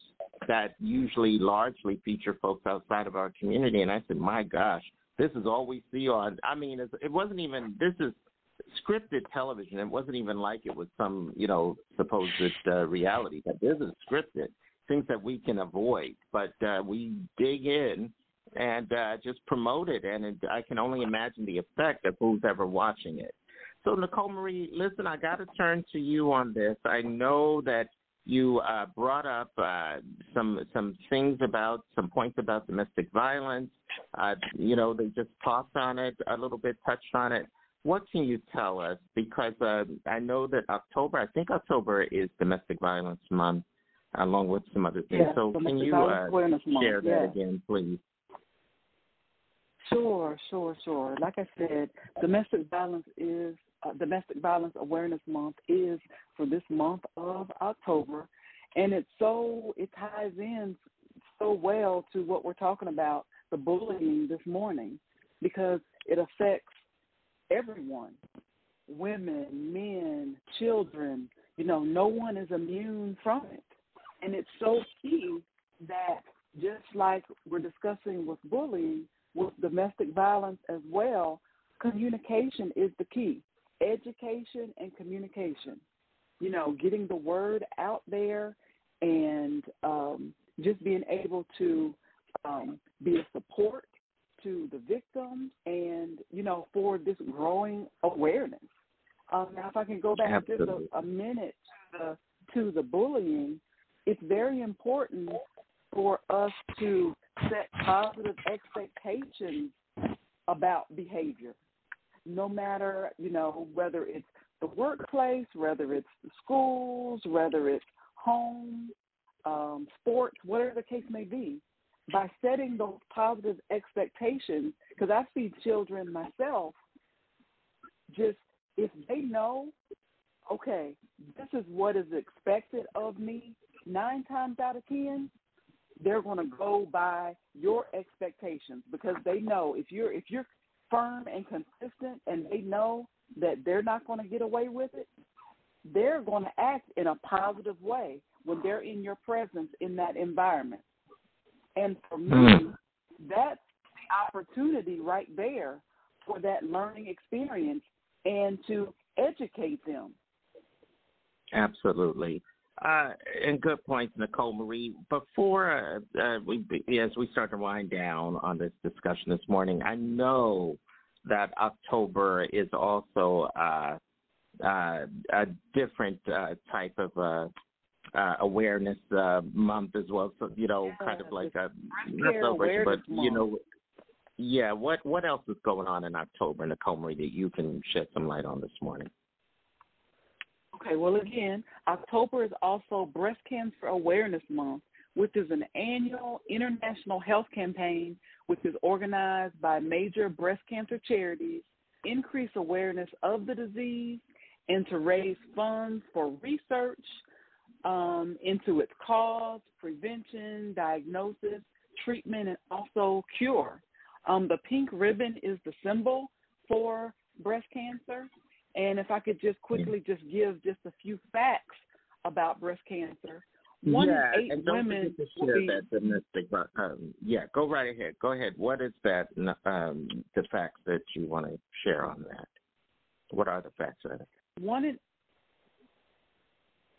that usually largely feature folks outside of our community. And I said, my gosh, this is all we see on, this is scripted television. It wasn't even like it was some, supposed reality, but this is scripted, things that we can avoid. But we dig in and just promote it, and I can only imagine the effect of who's ever watching it. So, Nicole Marie, listen, I got to turn to you on this. I know that you brought up some points about domestic violence. They just talked on it a little bit, touched on it. What can you tell us? Because I know that October is Domestic Violence Month, along with some other things. Yes, so can you share that again, please? Sure. Like I said, Domestic Violence Awareness Month is for this month of October, and it ties in so well to what we're talking about, the bullying this morning, because it affects everyone, women, men, children. No one is immune from it. And it's so key that just like we're discussing with bullying, with domestic violence as well, communication is the key. Education and communication, getting the word out there, and just being able to be a support to the victims, and, for this growing awareness. Now, if I can go back just a minute to the bullying, it's very important for us to set positive expectations about behavior, no matter, whether it's the workplace, whether it's the schools, whether it's home, sports, whatever the case may be. By setting those positive expectations, because I see children myself, just if they know, okay, this is what is expected of me, 9 times out of 10, they're going to go by your expectations, because they know if you're firm and consistent, and they know that they're not going to get away with it, they're going to act in a positive way when they're in your presence in that environment. And for me, that's the opportunity right there for that learning experience and to educate them. Absolutely. And good points, Nicole Marie. Before as we start to wind down on this discussion this morning, I know that October is also a different type of awareness month as well. So, you know, kind of like a celebration, but, you know, yeah, what else is going on in October, Nicole Marie, that you can shed some light on this morning? Okay, well, again, October is also Breast Cancer Awareness Month, which is an annual international health campaign which is organized by major breast cancer charities, increase awareness of the disease, and to raise funds for research into its cause, prevention, diagnosis, treatment, and also cure. The pink ribbon is the symbol for breast cancer. And if I could just quickly give just a few facts about breast cancer. One in eight women will be... go right ahead. Go ahead. What is that, the facts that you want to share on that? What are the facts of it?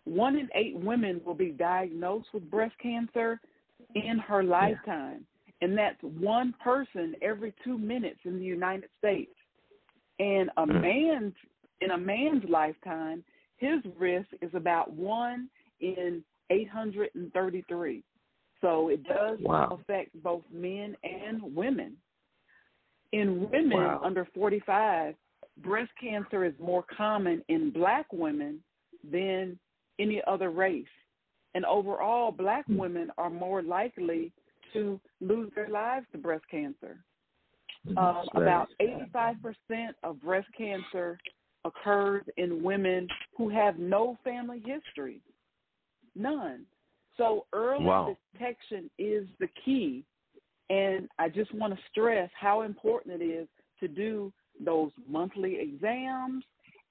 One in eight women will be diagnosed with breast cancer in her lifetime. Yeah. And that's one person every 2 minutes in the United States. And in a man's lifetime, his risk is about 1 in 833. So it does affect both men and women. In women under 45, breast cancer is more common in black women than any other race. And overall, black women are more likely to lose their lives to breast cancer. About 85% of breast cancer occurs in women who have no family history, none. So early detection is the key, and I just want to stress how important it is to do those monthly exams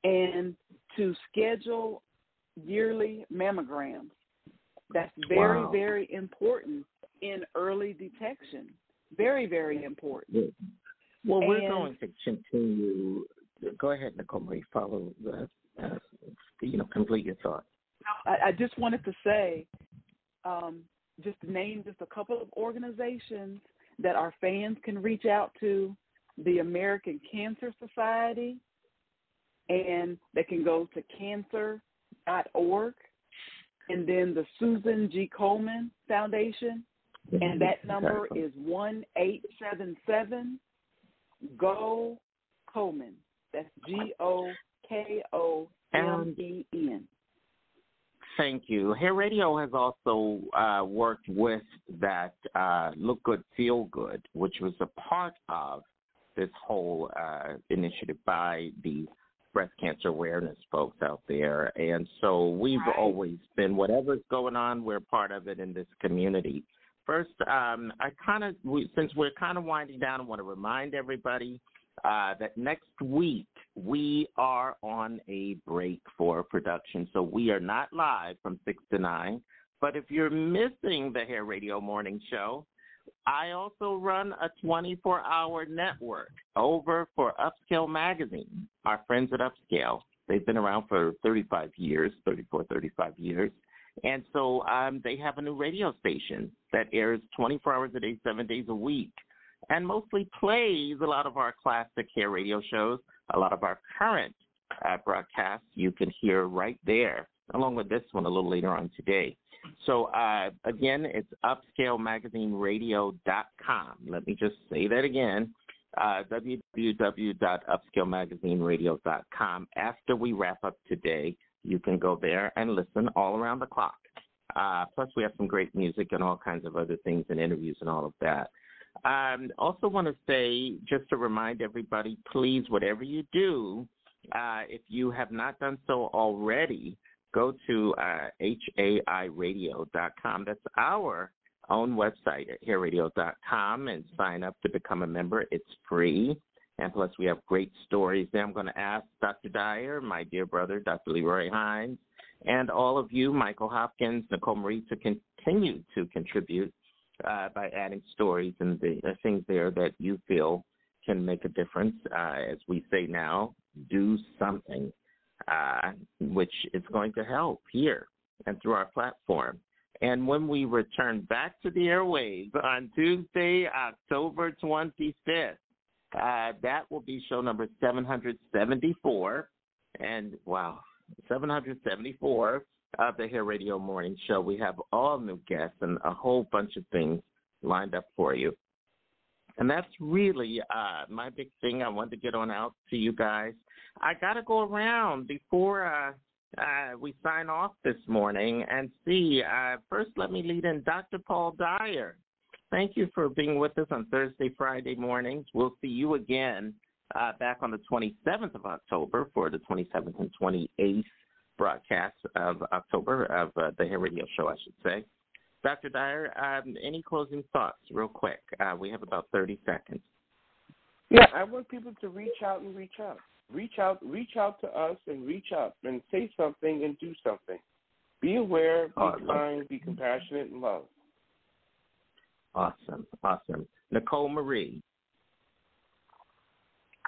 and to schedule yearly mammograms. That's very, very important in early detection. Very, very important. Well, we're going to continue. Go ahead, Nicole Marie. Follow the, complete your thought. I just wanted to say, just name just a couple of organizations that our fans can reach out to: the American Cancer Society, and they can go to cancer.org, and then the Susan G. Coleman Foundation. And that number is 1-877-GO-COMEN. That's GOKOMEN. Thank you. Hair Radio has also worked with that Look Good, Feel Good, which was a part of this whole initiative by the breast cancer awareness folks out there. And so we've always been, whatever's going on, we're part of it in this community. First, since we're kind of winding down, I want to remind everybody that next week we are on a break for production. So we are not live from 6 to 9. But if you're missing the Hair Radio Morning Show, I also run a 24-hour network over for Upscale Magazine, our friends at Upscale. They've been around for 35 years. And so they have a new radio station that airs 24 hours a day, 7 days a week, and mostly plays a lot of our classic hair radio shows, a lot of our current broadcasts you can hear right there, along with this one a little later on today. So, again, it's upscalemagazineradio.com. Let me just say that again, www.upscalemagazineradio.com. After we wrap up today, you can go there and listen all around the clock. Plus, we have some great music and all kinds of other things and interviews and all of that. I also want to say, just to remind everybody, please, whatever you do, if you have not done so already, go to HAIradio.com. That's our own website at HairRadio.com, and sign up to become a member. It's free. And plus, we have great stories there. I'm going to ask Dr. Dyer, my dear brother, Dr. Leroy Hines, and all of you, Michael Hopkins, Nicole Marie, to continue to contribute by adding stories and the things there that you feel can make a difference. As we say now, do something, which is going to help here and through our platform. And when we return back to the airwaves on Tuesday, October 25th, that will be show number 774. And, wow, 774 of the Hair Radio Morning Show. We have all new guests and a whole bunch of things lined up for you. And that's really my big thing I wanted to get on out to you guys. I got to go around before we sign off this morning and see. First, let me lead in Dr. Paul Dyer. Thank you for being with us on Thursday, Friday mornings. We'll see you again back on the 27th of October for the 27th and 28th broadcast of October of the Hair Radio Show, I should say. Dr. Dyer, any closing thoughts real quick? We have about 30 seconds. Yeah, I want people to reach out and reach out. Reach out to us and reach up and say something and do something. Be aware, be kind, be compassionate, and love. Awesome, awesome. Nicole Marie.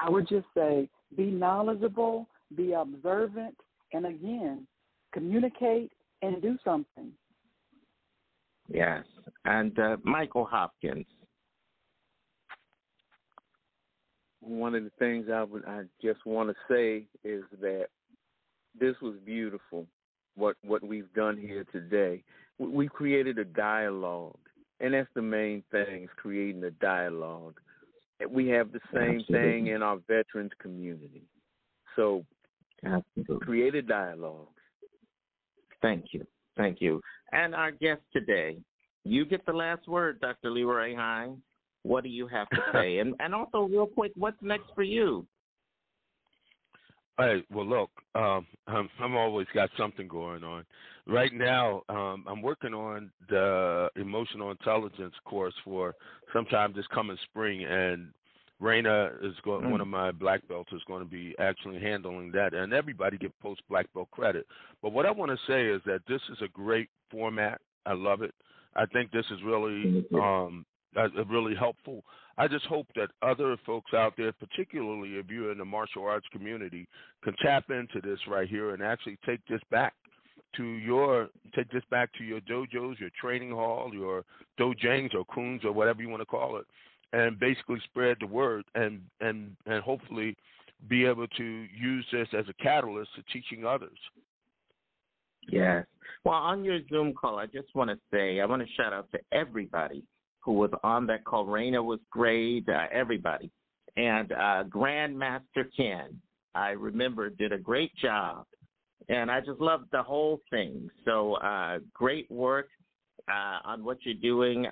I would just say be knowledgeable, be observant, and again, communicate and do something. Yes. And Michael Hopkins. One of the things I just want to say is that this was beautiful, what we've done here today. We created a dialogue, and that's the main thing, is creating a dialogue. We have the same thing in our veterans community. So create a dialogue. Thank you. Thank you. And our guest today, you get the last word, Dr. Leroy Hines. What do you have to say? And also, real quick, what's next for you? Hey, well, look, I'm always got something going on. Right now, I'm working on the emotional intelligence course for sometime this coming spring, and Raina is going, one of my black belts, is going to be actually handling that, and everybody get post black belt credit. But what I want to say is that this is a great format. I love it. I think this is really really helpful. I just hope that other folks out there, particularly if you're in the martial arts community, can tap into this right here and actually take this back to your dojos, your training hall, your dojangs or koons or whatever you want to call it, and basically spread the word and hopefully be able to use this as a catalyst to teaching others. Yes. Well, on your Zoom call, I just want to say, I want to shout out to everybody who was on that call. Raina was great, everybody. And Grandmaster Ken, I remember, did a great job. And I just loved the whole thing. So great work on what you're doing.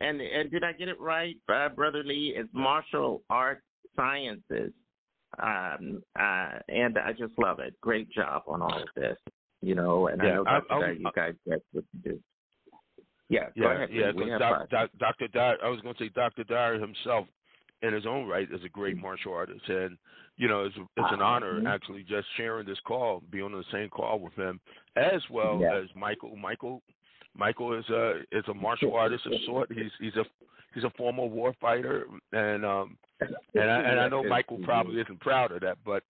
And did I get it right, Brother Lee? It's martial arts sciences. And I just love it. Great job on all of this. You know, and yeah, I know Dr. Dyer, you guys get what you do. Dr. Dyer, I was going to say Dr. Dyer himself, in his own right, is a great martial artist, and you know it's an honor actually just sharing this call, being on the same call with him, as well as Michael. Michael is a martial artist of sort. He's a former war fighter, and I know Michael probably isn't proud of that, but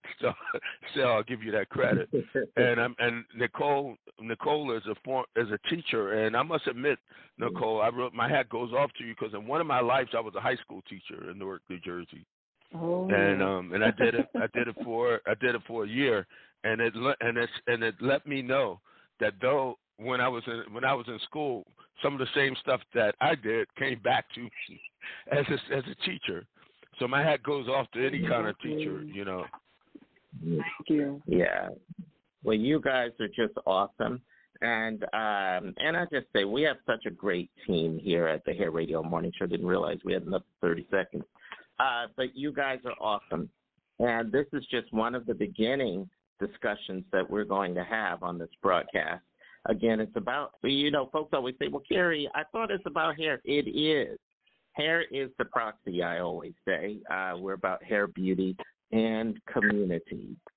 so I'll give you that credit. And Nicole is a teacher, and I must admit, Nicole, my hat goes off to you, because in one of my lives I was a high school teacher in Newark, New Jersey, and I did it for a year, and it let me know that though. When I was in school, some of the same stuff that I did came back to me as a teacher. So my hat goes off to any kind of teacher, you know. Thank you. Yeah. Well, you guys are just awesome, and I just say we have such a great team here at the Hair Radio Morning Show. Didn't realize we had another 30 seconds, but you guys are awesome, and this is just one of the beginning discussions that we're going to have on this broadcast. Again, it's about, you know, folks always say, well, Carrie, I thought it's about hair. It is. Hair is the proxy, I always say. We're about hair, beauty, and community.